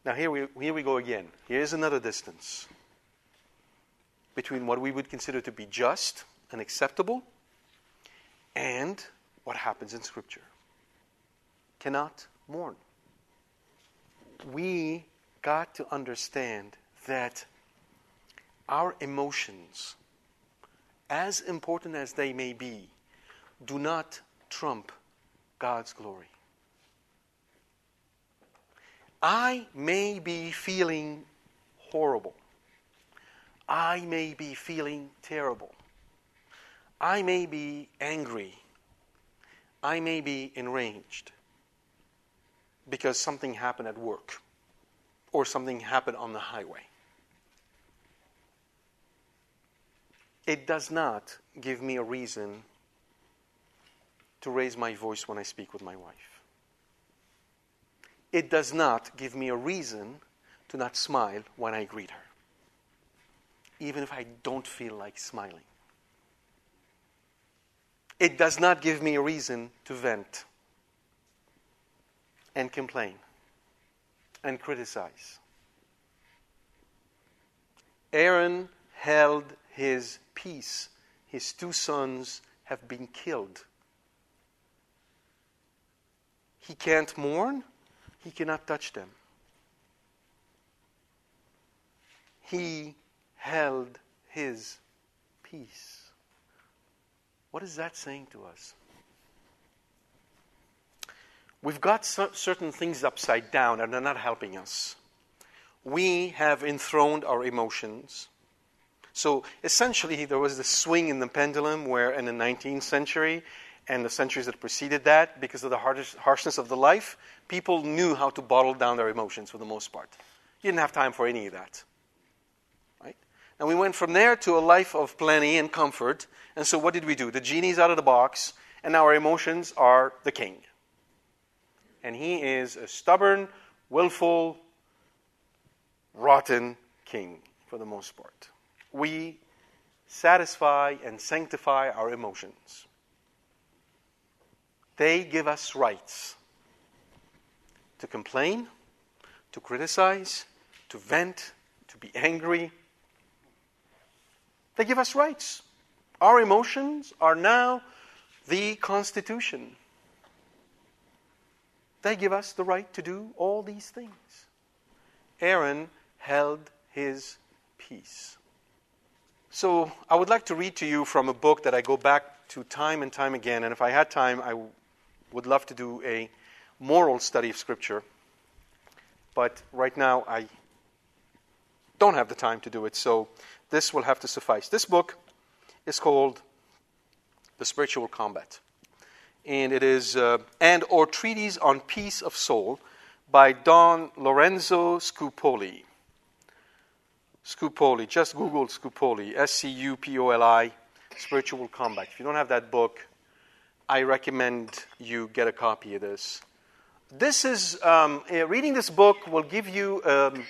Now here we, here we go again. Here's another distance between what we would consider to be just and acceptable and what happens in Scripture. Cannot mourn. We got to understand that our emotions, as important as they may be, do not trump God's glory. I may be feeling horrible. I may be feeling terrible. I may be angry. I may be enraged because something happened at work or something happened on the highway. It does not give me a reason to raise my voice when I speak with my wife. It does not give me a reason to not smile when I greet her, even if I don't feel like smiling. It does not give me a reason to vent and complain and criticize. Aaron held his peace. His two sons have been killed. He can't mourn. He cannot touch them. He held his peace. What is that saying to us? We've got certain things upside down and they're not helping us. We have enthroned our emotions. So essentially there was this swing in the pendulum where in the nineteenth century and the centuries that preceded that, because of the harshness of the life, people knew how to bottle down their emotions for the most part. You didn't have time for any of that. And we went from there to a life of plenty and comfort. And so what did we do? The genie's out of the box, and our emotions are the king. And he is a stubborn, willful, rotten king for the most part. We satisfy and sanctify our emotions. They give us rights to complain, to criticize, to vent, to be angry. They give us rights. Our emotions are now the Constitution. They give us the right to do all these things. Aaron held his peace. So I would like to read to you from a book that I go back to time and time again. And if I had time, I would love to do a moral study of Scripture. But right now, I don't have the time to do it, so this will have to suffice. This book is called The Spiritual Combat, and it is uh, and or Treatise on Peace of Soul by Don Lorenzo Scupoli. Scupoli, just Google Scupoli, S C U P O L I, Spiritual Combat. If you don't have that book, I recommend you get a copy of this. This is, um, reading this book will give you um,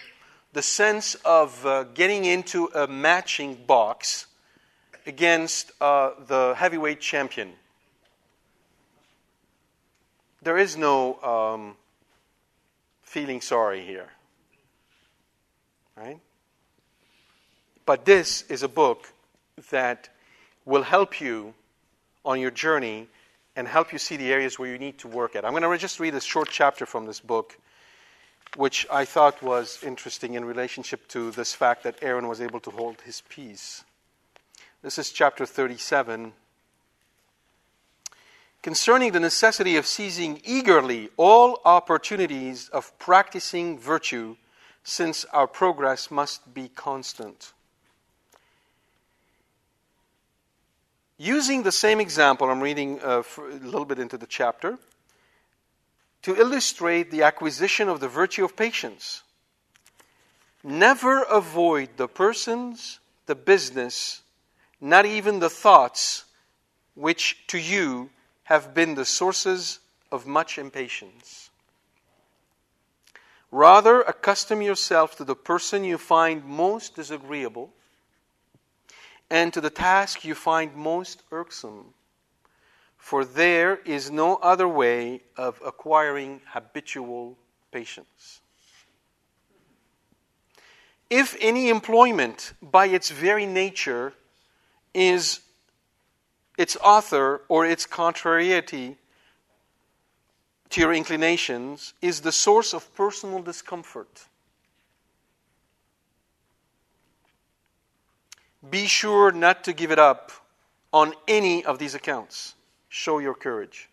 the sense of uh, getting into a matching box against uh, the heavyweight champion. There is no um, feeling sorry here, right? But this is a book that will help you on your journey and help you see the areas where you need to work at. I'm going to just read a short chapter from this book, which I thought was interesting in relationship to this fact that Aaron was able to hold his peace. This is chapter thirty-seven. Concerning the necessity of seizing eagerly all opportunities of practicing virtue, since our progress must be constant. Using the same example, I'm reading uh, a little bit into the chapter, to illustrate the acquisition of the virtue of patience. Never avoid the persons, the business, not even the thoughts, which to you have been the sources of much impatience. Rather, accustom yourself to the person you find most disagreeable, and to the task you find most irksome, for there is no other way of acquiring habitual patience. If any employment, by its very nature, is its author or its contrariety to your inclinations, is the source of personal discomfort, be sure not to give it up on any of these accounts. Show your courage.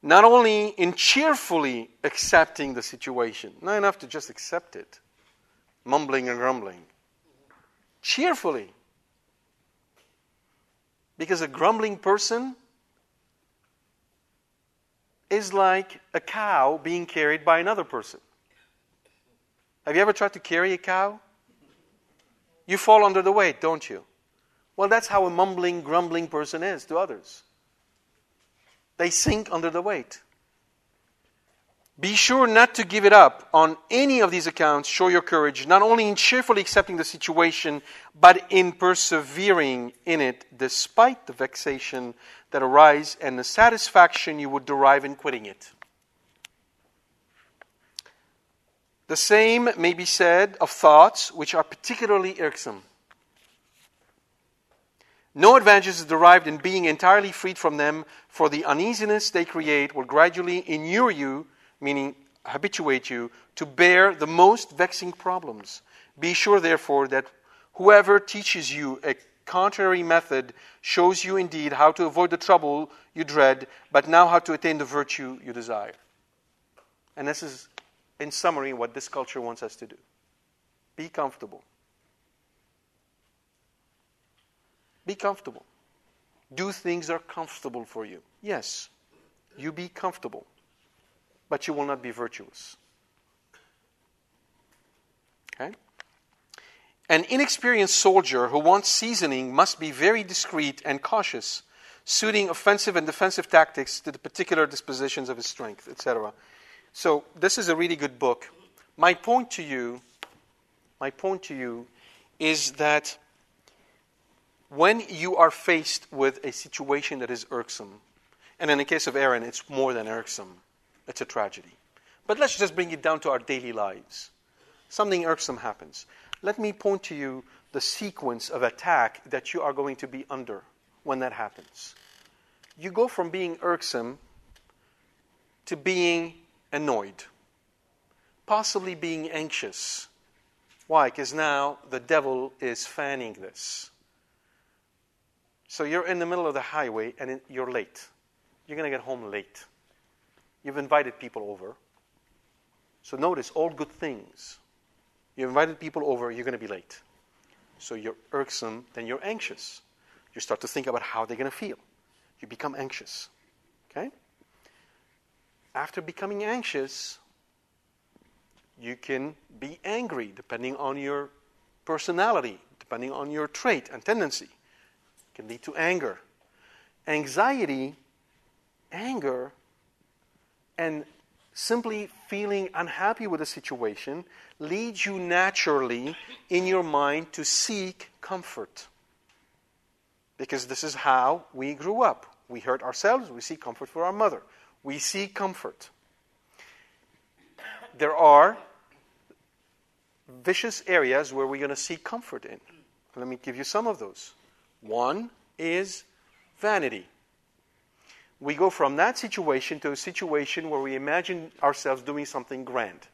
Not only in cheerfully accepting the situation, not enough to just accept it, mumbling and grumbling. Cheerfully. Because a grumbling person is like a cow being carried by another person. Have you ever tried to carry a cow? You fall under the weight, don't you? Well, that's how a mumbling, grumbling person is to others. They sink under the weight. Be sure not to give it up. On any of these accounts, show your courage, not only in cheerfully accepting the situation, but in persevering in it, despite the vexation that arises and the satisfaction you would derive in quitting it. The same may be said of thoughts which are particularly irksome. No advantage is derived in being entirely freed from them, for the uneasiness they create will gradually inure you, meaning habituate you, to bear the most vexing problems. Be sure, therefore, that whoever teaches you a contrary method shows you indeed how to avoid the trouble you dread, but now how to attain the virtue you desire. And this is, in summary, what this culture wants us to do. Be comfortable. Be comfortable. Do things that are comfortable for you. Yes, you be comfortable, but you will not be virtuous. Okay? An inexperienced soldier who wants seasoning must be very discreet and cautious, suiting offensive and defensive tactics to the particular dispositions of his strength, et cetera So this is a really good book. My point to you, my point to you is that when you are faced with a situation that is irksome, and in the case of Aaron, it's more than irksome, it's a tragedy. But let's just bring it down to our daily lives. Something irksome happens. Let me point to you the sequence of attack that you are going to be under when that happens. You go from being irksome to being annoyed, possibly being anxious. Why? Because now the devil is fanning this. So you're in the middle of the highway and you're late. You're going to get home late. You've invited people over. So notice all good things. You invited people over, you're going to be late. So you're irksome, then you're anxious. You start to think about how they're going to feel. You become anxious. Okay? After becoming anxious, you can be angry depending on your personality, depending on your trait and tendency. It can lead to anger. Anxiety, anger, and simply feeling unhappy with a situation leads you naturally in your mind to seek comfort. Because this is how we grew up. We hurt ourselves, we seek comfort for our mother. We seek comfort. There are vicious areas where we're going to seek comfort in. Let me give you some of those. One is vanity. We go from that situation to a situation where we imagine ourselves doing something grand,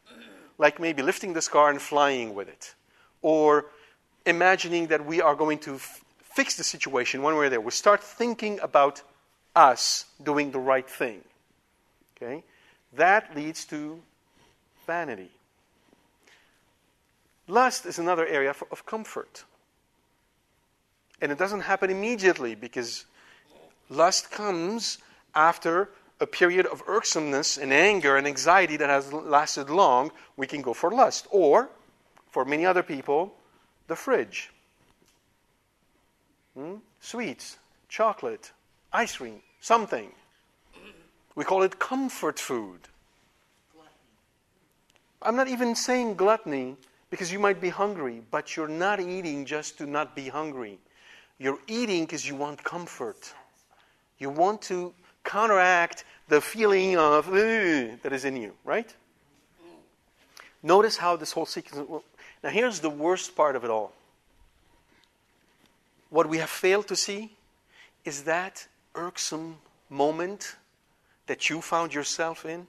like maybe lifting this car and flying with it, or imagining that we are going to f- fix the situation when we're there. We start thinking about us doing the right thing. Okay? That leads to vanity. Lust is another area for, of comfort. And it doesn't happen immediately, because lust comes after a period of irksomeness and anger and anxiety that has lasted long. We can go for lust. Or, for many other people, the fridge. Hmm? Sweets, chocolate, ice cream, something. We call it comfort food. I'm not even saying gluttony, because you might be hungry, but you're not eating just to not be hungry. You're eating because you want comfort. You want to counteract the feeling of that is in you, right? Notice how this whole sequence... Now here's the worst part of it all. What we have failed to see is that irksome moment that you found yourself in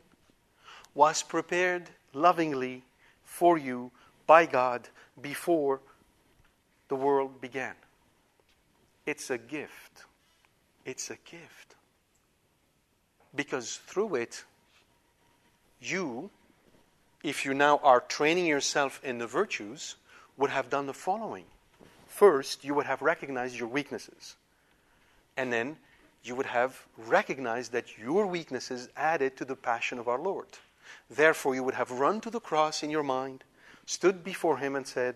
was prepared lovingly for you by God before the world began. It's a gift. It's a gift. Because through it, you, if you now are training yourself in the virtues, would have done the following. First, you would have recognized your weaknesses. And then you would have recognized that your weaknesses added to the passion of our Lord. Therefore, you would have run to the cross in your mind, stood before him and said,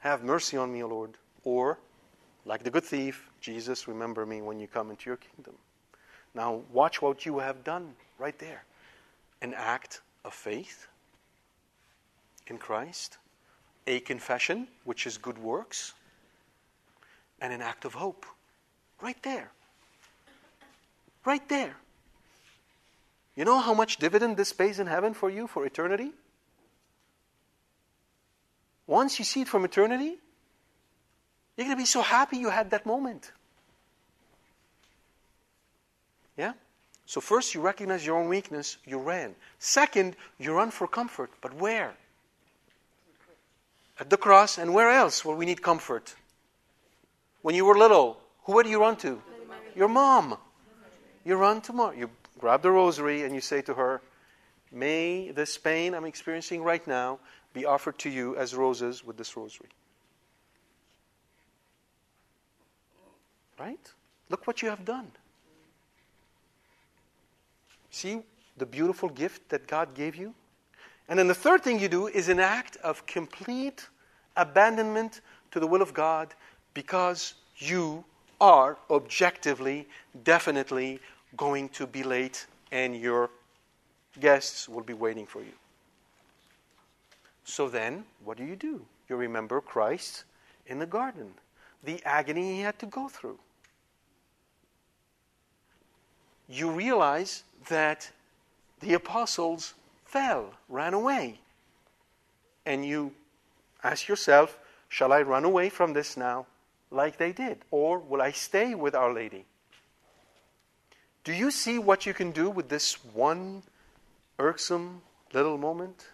"Have mercy on me, O Lord." Or, like the good thief, "Jesus, remember me when you come into your kingdom." Now, watch what you have done right there. An act of faith in Christ, a confession, which is good works, and an act of hope. Right there. Right there. You know how much dividend this pays in heaven for you for eternity? Once you see it from eternity, you're going to be so happy you had that moment. Yeah? So first, you recognize your own weakness, you ran. Second, you run for comfort. But where? At the cross, and where else will we need comfort? When you were little, who would you run to? Your mom. You run to mom. You grab the rosary and you say to her, "May this pain I'm experiencing right now be offered to you as roses with this rosary." Right? Look what you have done. See the beautiful gift that God gave you? And then the third thing you do is an act of complete abandonment to the will of God, because you are objectively, definitely going to be late and your guests will be waiting for you. So then, what do you do? You remember Christ in the garden, the agony he had to go through. You realize that the apostles fell, ran away. And you ask yourself, shall I run away from this now like they did? Or will I stay with Our Lady? Do you see what you can do with this one irksome little moment?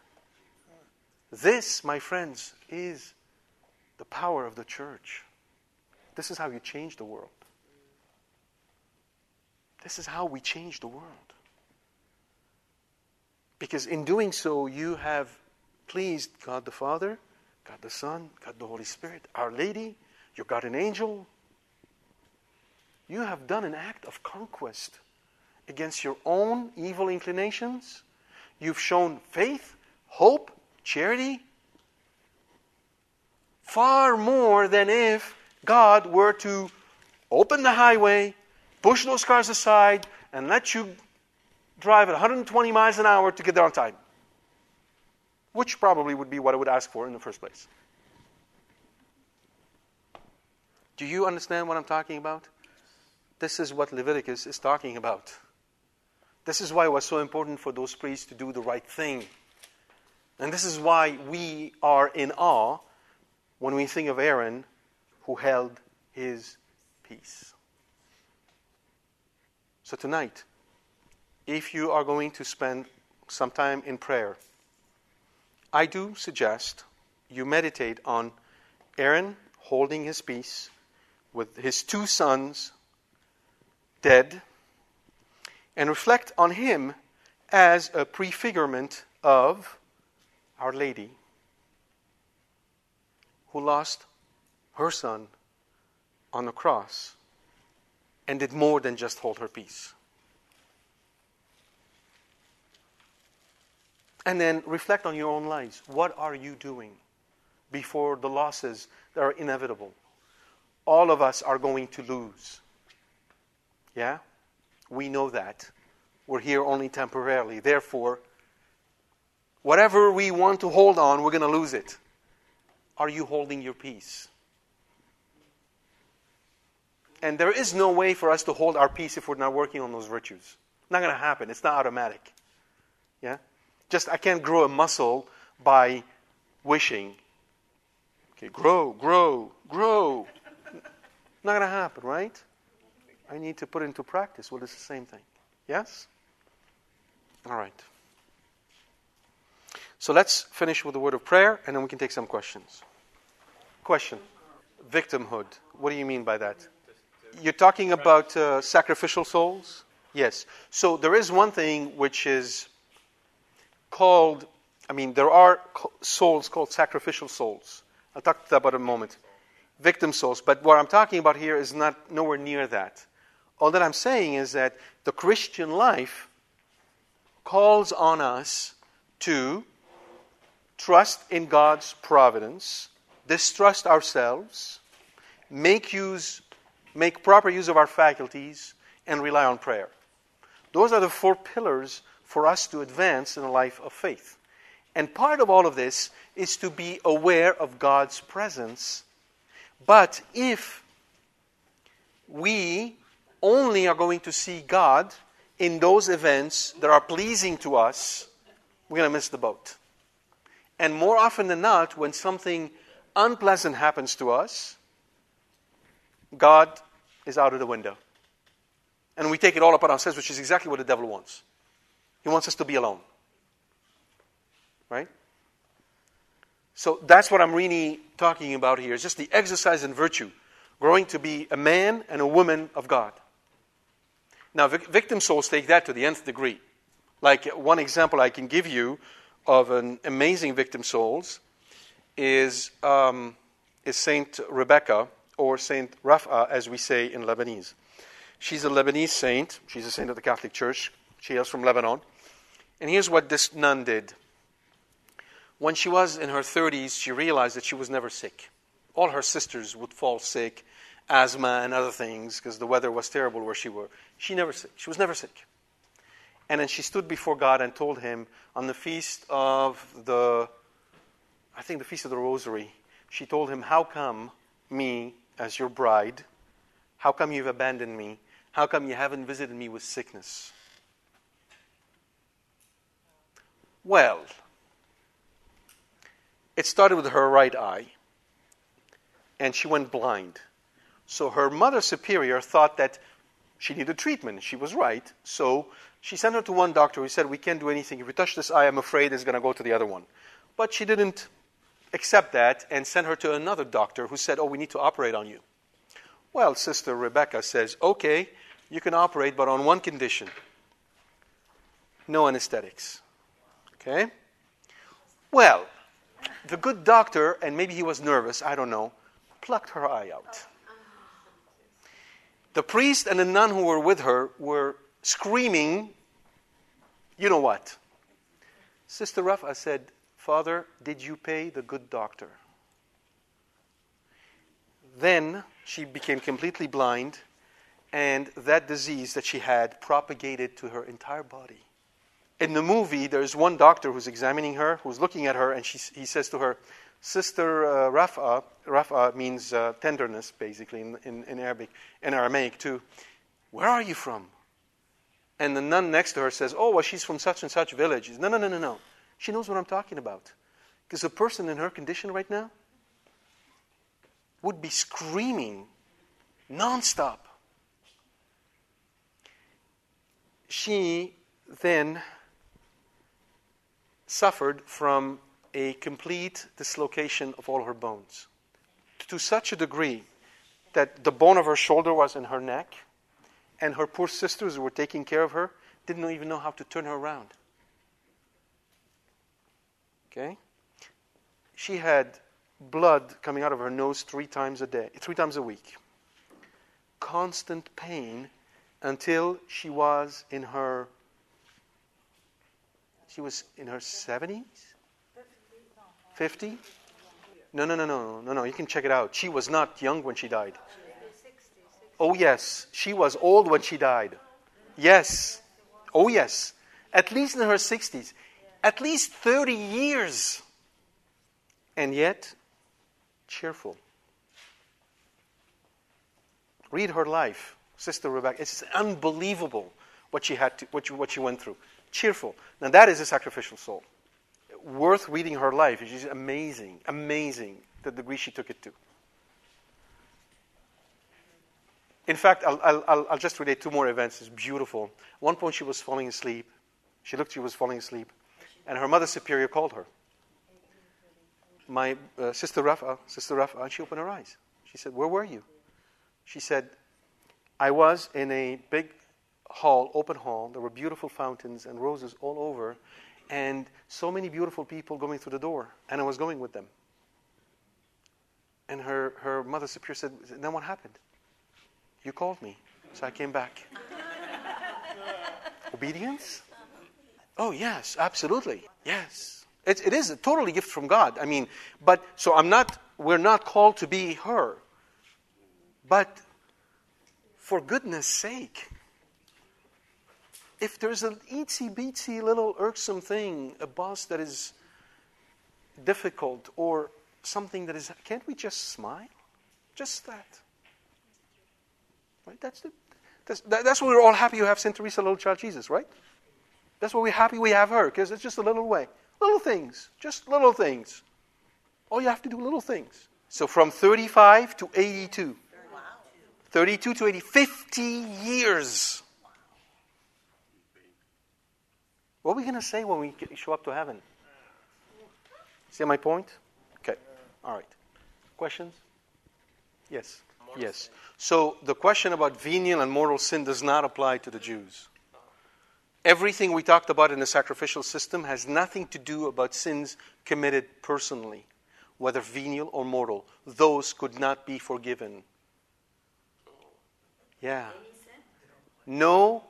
This, my friends, is the power of the church. This is how you change the world. This is how we change the world. Because in doing so, you have pleased God the Father, God the Son, God the Holy Spirit, Our Lady, your guardian angel. You have done an act of conquest against your own evil inclinations. You've shown faith, hope, charity, far more than if God were to open the highway, push those cars aside, and let you drive at one hundred twenty miles an hour to get there on time. Which probably would be what I would ask for in the first place. Do you understand what I'm talking about? This is what Leviticus is talking about. This is why it was so important for those priests to do the right thing. And this is why we are in awe when we think of Aaron, who held his peace. So tonight, if you are going to spend some time in prayer, I do suggest you meditate on Aaron holding his peace with his two sons dead, and reflect on him as a prefigurement of Our Lady, who lost her son on the cross and did more than just hold her peace. And then reflect on your own lives. What are you doing before the losses that are inevitable? All of us are going to lose. Yeah? We know that. We're here only temporarily. Therefore, whatever we want to hold on, we're going to lose it. Are you holding your peace? And there is no way for us to hold our peace if we're not working on those virtues. Not going to happen. It's not automatic. Yeah? Just, I can't grow a muscle by wishing. Okay, grow, grow, grow. Not going to happen, right? I need to put it into practice. Well, it's the same thing. Yes? All right. So let's finish with a word of prayer, and then we can take some questions. Question. Victimhood. What do you mean by that? You're talking about uh, sacrificial souls? Yes. So there is one thing which is called, I mean, there are souls called sacrificial souls. I'll talk to that about in a moment. Victim souls. But what I'm talking about here is not nowhere near that. All that I'm saying is that the Christian life calls on us to trust in God's providence, distrust ourselves, make use, make proper use of our faculties, and rely on prayer. Those are the four pillars for us to advance in a life of faith. And part of all of this is to be aware of God's presence. But if we only are going to see God in those events that are pleasing to us, we're going to miss the boat. And more often than not, when something unpleasant happens to us, God is out of the window. And we take it all upon ourselves, which is exactly what the devil wants. He wants us to be alone. Right? So that's what I'm really talking about here. It's just the exercise in virtue. Growing to be a man and a woman of God. Now, vic- victim souls take that to the nth degree. Like one example I can give you of an amazing victim souls is um, is Saint Rebecca, or Saint Rafqa, as we say in Lebanese. She's a Lebanese saint. She's a saint of the Catholic Church. She hails from Lebanon. And here's what this nun did. When she was in her thirties, she realized that she was never sick. All her sisters would fall sick, asthma and other things, because the weather was terrible where she were. She never sick. She was never sick. And then she stood before God and told him on the feast of the, I think the Feast of the Rosary, she told him, how come me, as your bride, how come you've abandoned me? How come you haven't visited me with sickness? Well, it started with her right eye, and she went blind. So her mother superior thought that she needed treatment. She was right. So she sent her to one doctor who said, we can't do anything. If you touch this eye, I'm afraid it's going to go to the other one. But she didn't accept that and sent her to another doctor who said, oh, we need to operate on you. Well, Sister Rebecca says, okay, you can operate, but on one condition. No anesthetics. Okay? Well, the good doctor, and maybe he was nervous, I don't know, plucked her eye out. The priest and the nun who were with her were screaming, you know what? Sister Rafqa said, Father, did you pay the good doctor? Then she became completely blind, and that disease that she had propagated to her entire body. In the movie, there's one doctor who's examining her, who's looking at her, and she, he says to her, Sister uh, Rafqa, Rafqa means uh, tenderness, basically, in, in, in Arabic, in Aramaic too. Where are you from? And the nun next to her says, oh, well, she's from such and such village. No, no, no, no, no. She knows what I'm talking about. Because a person in her condition right now would be screaming nonstop. She then suffered from a complete dislocation of all her bones, to such a degree that the bone of her shoulder was in her neck, and her poor sisters who were taking care of her didn't even know how to turn her around. Okay? She had blood coming out of her nose three times a day, three times a week. Constant pain until she was in her she was in her seventies? fifty? No, no, no, no, no, no, you can check it out. She was not young when she died. Oh, yes. She was old when she died. Yes. Oh, yes. At least in her sixties. At least thirty years. And yet, cheerful. Read her life, Sister Rebecca. It's unbelievable what she had to, what she, what she went through. Cheerful. Now, that is a sacrificial soul. Worth reading her life. She's amazing, amazing the degree she took it to. In fact, I'll, I'll, I'll just relate two more events. It's beautiful. At one point, she was falling asleep. She looked, she was falling asleep. And her mother superior called her. My uh, Sister Rafqa, Sister Rafqa, and she opened her eyes. She said, where were you? She said, I was in a big hall, open hall. There were beautiful fountains and roses all over. And so many beautiful people going through the door. And I was going with them. And her, her mother superior said, then what happened? You called me, so I came back. Obedience? Oh, yes, absolutely. Yes. It, it is a totally gift from God. I mean, but, so I'm not, we're not called to be her. But, for goodness sake, if there's an itsy-bitsy little irksome thing, a boss that is difficult, or something that is, can't we just smile? Just that. Right? That's, the, that's, that, that's why we're all happy you have Saint Teresa, Little Child Jesus, right? That's why we're happy we have her, because it's just a little way. Little things, just little things. All you have to do, little things. So from thirty-five to eighty-two. Wow. thirty-two to eighty, fifty years. Wow. What are we going to say when we show up to heaven? See my point? Okay, all right. Questions? Yes. Yes. So the question about venial and mortal sin does not apply to the Jews. Everything we talked about in the sacrificial system has nothing to do about sins committed personally, whether venial or mortal. Those could not be forgiven. Yeah. No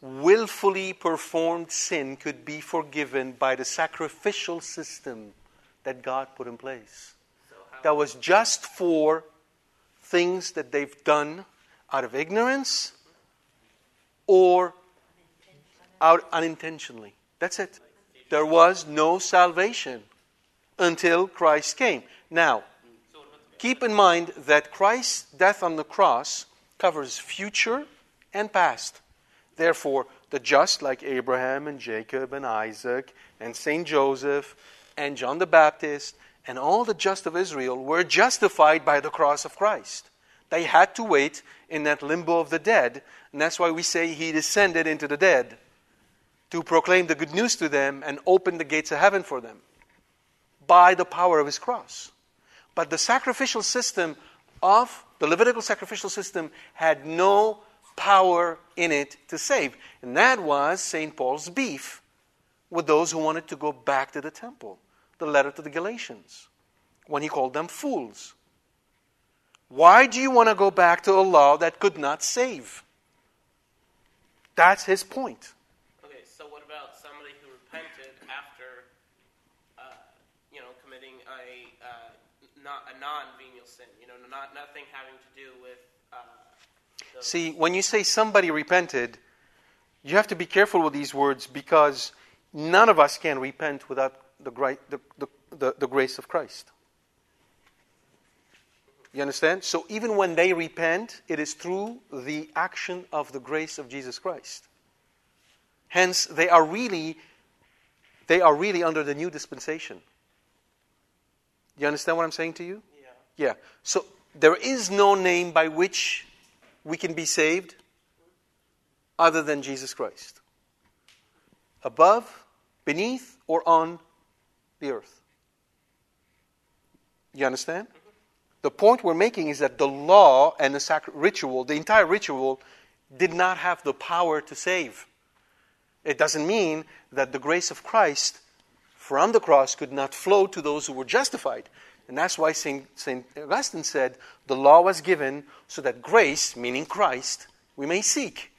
willfully performed sin could be forgiven by the sacrificial system that God put in place. That was just for things that they've done out of ignorance or out unintentionally. That's it. There was no salvation until Christ came. Now, keep in mind that Christ's death on the cross covers future and past. Therefore, the just, like Abraham and Jacob and Isaac and Saint Joseph and John the Baptist, and all the just of Israel were justified by the cross of Christ. They had to wait in that limbo of the dead. And that's why we say he descended into the dead to proclaim the good news to them and open the gates of heaven for them by the power of his cross. But the sacrificial system of the Levitical sacrificial system had no power in it to save. And that was Saint Paul's beef with those who wanted to go back to the temple. the letter to the Galatians when he called them fools. Why do you want to go back to a law that could not save? That's his point. Okay, so what about somebody who repented after, uh, you know, committing a, uh, not, a non-venial sin, you know, not nothing having to do with... Uh, the See, when you say somebody repented, you have to be careful with these words because none of us can repent without the, the, the, the, the grace of Christ. You understand? So even when they repent, it is through the action of the grace of Jesus Christ. Hence, they are really, they are really under the new dispensation. You understand what I'm saying to you? Yeah. Yeah. So there is no name by which we can be saved other than Jesus Christ. Above, beneath, or on the earth. You understand? The point we're making is that the law and the sacr- ritual, the entire ritual, did not have the power to save. It doesn't mean that the grace of Christ from the cross could not flow to those who were justified. And that's why Saint Augustine said, the law was given so that grace, meaning Christ, we may seek.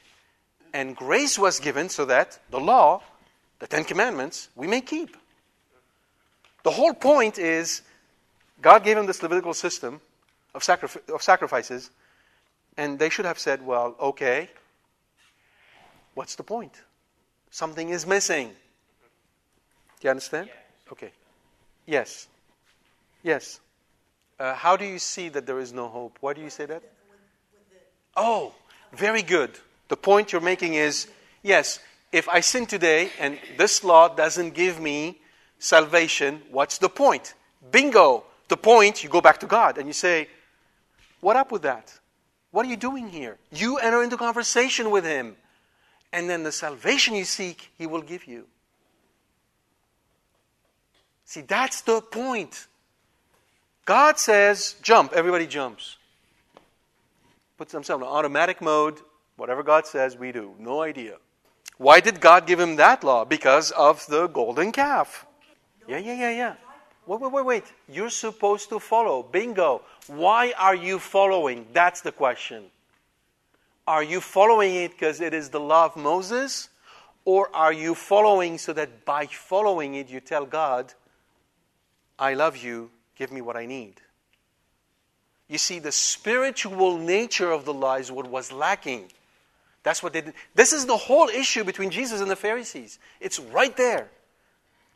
And grace was given so that the law, the Ten Commandments, we may keep. The whole point is, God gave him this Levitical system of, sacrif- of sacrifices, and they should have said, well, okay, what's the point? Something is missing. Do you understand? Okay. Yes. Yes. Uh, how do you see that there is no hope? Why do you say that? Oh, very good. The point you're making is, yes, if I sin today and this law doesn't give me salvation, what's the point? Bingo! The point, you go back to God and you say, what up with that? What are you doing here? You enter into conversation with him. And then the salvation you seek, he will give you. See, that's the point. God says, jump. Everybody jumps. Puts themselves in automatic mode. Whatever God says, we do. No idea. Why did God give him that law? Because of the golden calf. Yeah, yeah, yeah, yeah. Wait, wait, wait, wait. You're supposed to follow. Bingo. Why are you following? That's the question. Are you following it because it is the law of Moses? Or are you following so that by following it, you tell God, I love you, give me what I need? You see, the spiritual nature of the law is what was lacking. That's what they did. This is the whole issue between Jesus and the Pharisees. It's right there.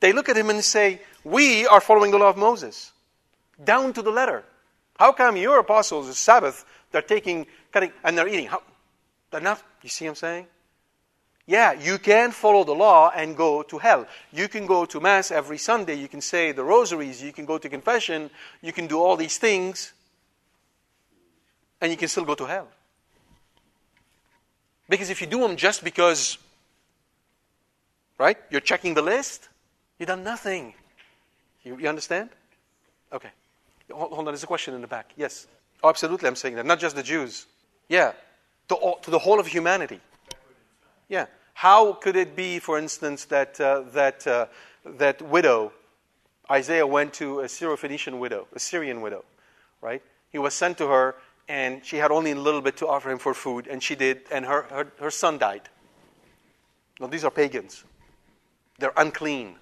They look at him and say, we are following the law of Moses, down to the letter. How come your apostles, the Sabbath, they're taking, cutting, and they're eating? How, they're not, you see what I'm saying? Yeah, you can follow the law and go to hell. You can go to Mass every Sunday. You can say the rosaries. You can go to confession. You can do all these things. And you can still go to hell. Because if you do them just because, right, you're checking the list, you've done nothing. You, you understand? Okay. Hold, hold on, there's a question in the back. Yes. Oh, absolutely, I'm saying that. Not just the Jews. Yeah. To, all, to the whole of humanity. Yeah. How could it be, for instance, that uh, that uh, that widow, Isaiah went to a Syro-Phoenician widow, a Syrian widow, right? He was sent to her, and she had only a little bit to offer him for food, and she did, and her, her, her son died. Now, these are pagans. They're unclean.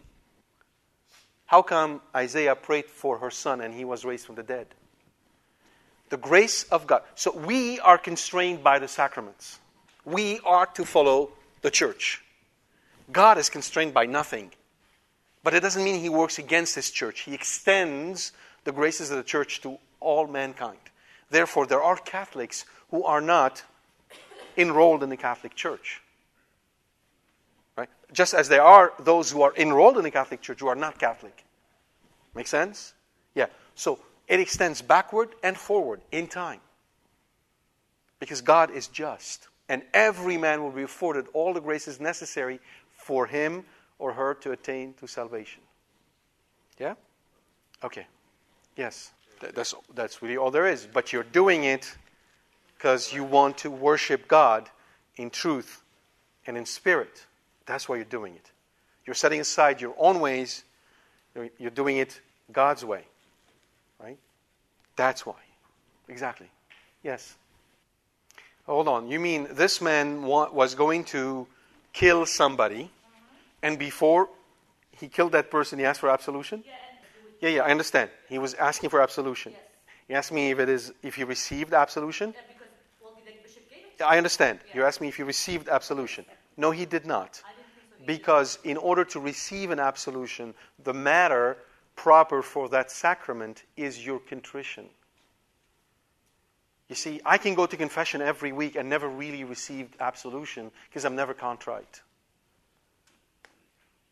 How come Isaiah prayed for her son and he was raised from the dead? The grace of God. So we are constrained by the sacraments. We are to follow the church. God is constrained by nothing. But it doesn't mean he works against his church. He extends the graces of the church to all mankind. Therefore, there are Catholics who are not enrolled in the Catholic Church. Right? Just as there are those who are enrolled in the Catholic Church who are not Catholic. Make sense? Yeah. So it extends backward and forward in time. Because God is just. And every man will be afforded all the graces necessary for him or her to attain to salvation. Yeah? Okay. Yes. That's, that's really all there is. But you're doing it because you want to worship God in truth and in spirit. That's why you're doing it. You're setting aside your own ways. You're doing it God's way, right? That's why. Exactly. Yes. Hold on. You mean this man wa- was going to kill somebody, and before he killed that person, he asked for absolution? Yeah, yeah, I understand. He was asking for absolution. Yes. You asked me if it is if he received absolution? Yeah, because, well, the bishop gave it. I understand. Yeah. You asked me if he received absolution. No, he did not. I didn't think so either. Because in order to receive an absolution, the matter proper for that sacrament is your contrition. You see, I can go to confession every week and never really received absolution because I'm never contrite.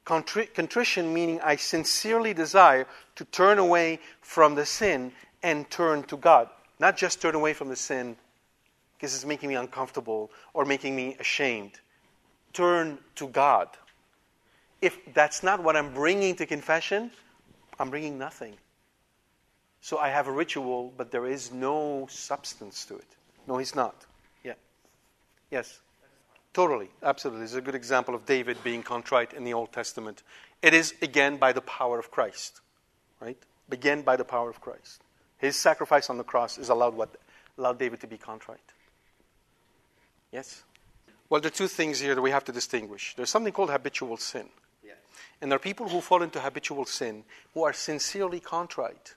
Contri- contrition meaning I sincerely desire to turn away from the sin and turn to God. Not just turn away from the sin because it's making me uncomfortable or making me ashamed. Turn to God. If that's not what I'm bringing to confession, I'm bringing nothing. So I have a ritual, but there is no substance to it. No, he's not. Yeah. Yes. Totally. Absolutely. It's a good example of David being contrite in the Old Testament. It is, again, by the power of Christ. Right? Again, by the power of Christ. His sacrifice on the cross is allowed what? Allowed David to be contrite. Yes? Well, there are two things here that we have to distinguish. There's something called habitual sin. Yeah. And there are people who fall into habitual sin who are sincerely contrite.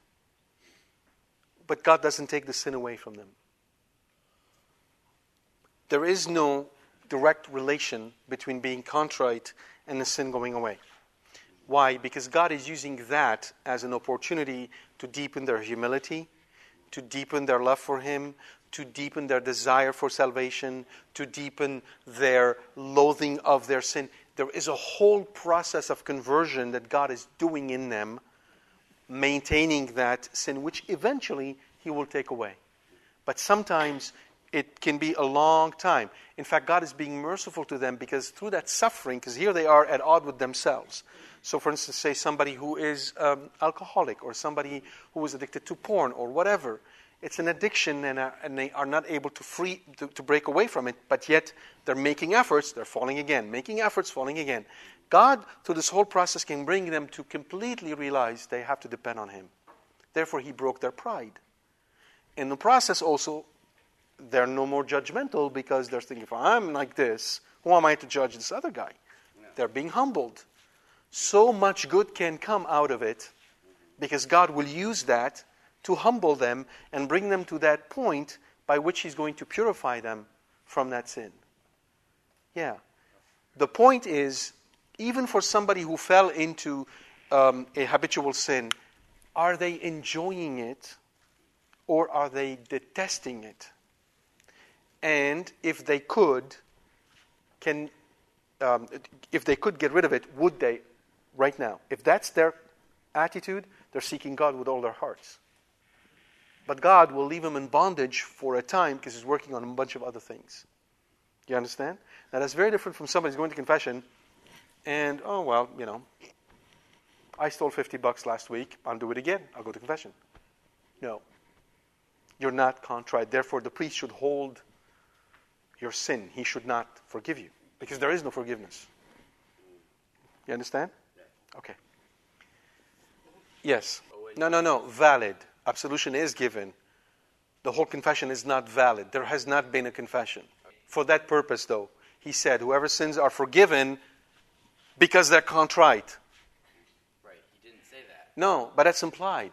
But God doesn't take the sin away from them. There is no direct relation between being contrite and the sin going away. Why? Because God is using that as an opportunity to deepen their humility, to deepen their love for Him, to deepen their desire for salvation, to deepen their loathing of their sin. There is a whole process of conversion that God is doing in them, maintaining that sin, which eventually He will take away. But sometimes it can be a long time. In fact, God is being merciful to them because through that suffering, because here they are at odds with themselves. So for instance, say somebody who is um, alcoholic or somebody who is addicted to porn or whatever. It's an addiction and, uh, and they are not able to free to, to break away from it, but yet they're making efforts, they're falling again, making efforts, falling again. God, through this whole process, can bring them to completely realize they have to depend on Him. Therefore, He broke their pride. In the process also, they're no more judgmental because they're thinking, if I'm like this, who am I to judge this other guy? No. They're being humbled. So much good can come out of it because God will use that to humble them and bring them to that point by which He's going to purify them from that sin. Yeah. The point is, even for somebody who fell into um, a habitual sin, are they enjoying it or are they detesting it? And if they could, can um, if they could get rid of it, would they right now? If that's their attitude, they're seeking God with all their hearts. But God will leave them in bondage for a time because He's working on a bunch of other things. You understand? Now that's very different from somebody who's going to confession and, oh, well, you know, I stole fifty bucks last week. I'll do it again. I'll go to confession. No. You're not contrite. Therefore, the priest should hold your sin. He should not forgive you because there is no forgiveness. You understand? Okay. Yes. No, no, no. Valid. Absolution is given. The whole confession is not valid. There has not been a confession. For that purpose, though, He said, whoever sins are forgiven because they're contrite. Right. He didn't say that. No, but that's implied.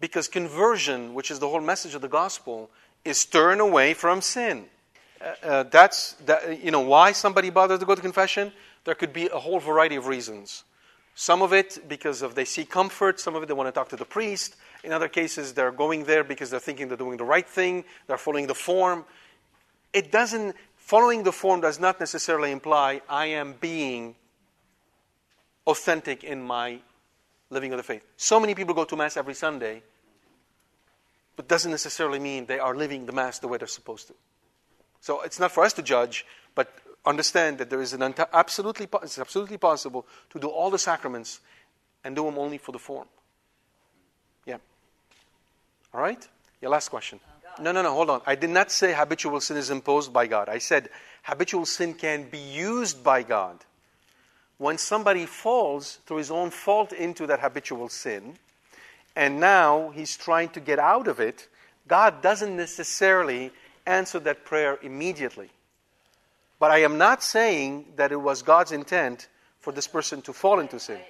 Because conversion, which is the whole message of the gospel, is turn away from sin. Uh, uh, that's that, you know why somebody bothers to go to confession. There could be a whole variety of reasons. Some of it because of they seek comfort. Some of it they want to talk to the priest. In other cases, they're going there because they're thinking they're doing the right thing. They're following the form. It doesn't following the form does not necessarily imply I am being authentic in my living of the faith. So many people go to Mass every Sunday, but doesn't necessarily mean they are living the Mass the way they're supposed to. So it's not for us to judge, but understand that there is an unta- absolutely po- it's absolutely possible to do all the sacraments and do them only for the form. Yeah. All right? Your last question. No, no, no, hold on. I did not say habitual sin is imposed by God. I said habitual sin can be used by God when somebody falls through his own fault into that habitual sin, and now he's trying to get out of it, God doesn't necessarily answer that prayer immediately. But I am not saying that it was God's intent for this person to fall into sin. I, I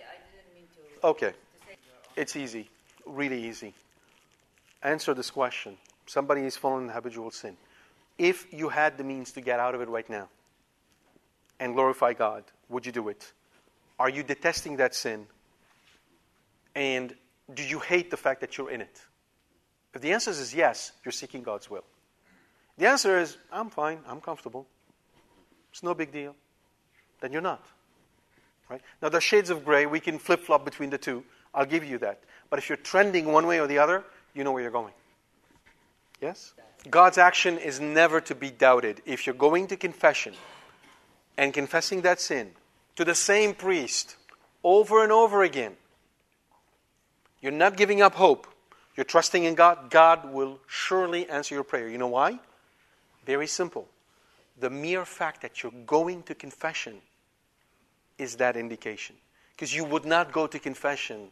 didn't mean to, okay. To say. It's easy, really easy. Answer this question. Somebody is falling in habitual sin. If you had the means to get out of it right now and glorify God, would you do it? Are you detesting that sin? And do you hate the fact that you're in it? If the answer is yes, you're seeking God's will. The answer is, I'm fine, I'm comfortable, it's no big deal, then you're not. Right? Now, there are shades of gray. We can flip-flop between the two. I'll give you that. But if you're trending one way or the other, you know where you're going. Yes? God's action is never to be doubted. If you're going to confession and confessing that sin to the same priest over and over again, you're not giving up hope. You're trusting in God. God will surely answer your prayer. You know why? Very simple. The mere fact that you're going to confession is that indication. Because you would not go to confession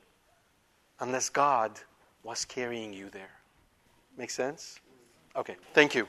unless God was carrying you there. Make sense? Okay, thank you.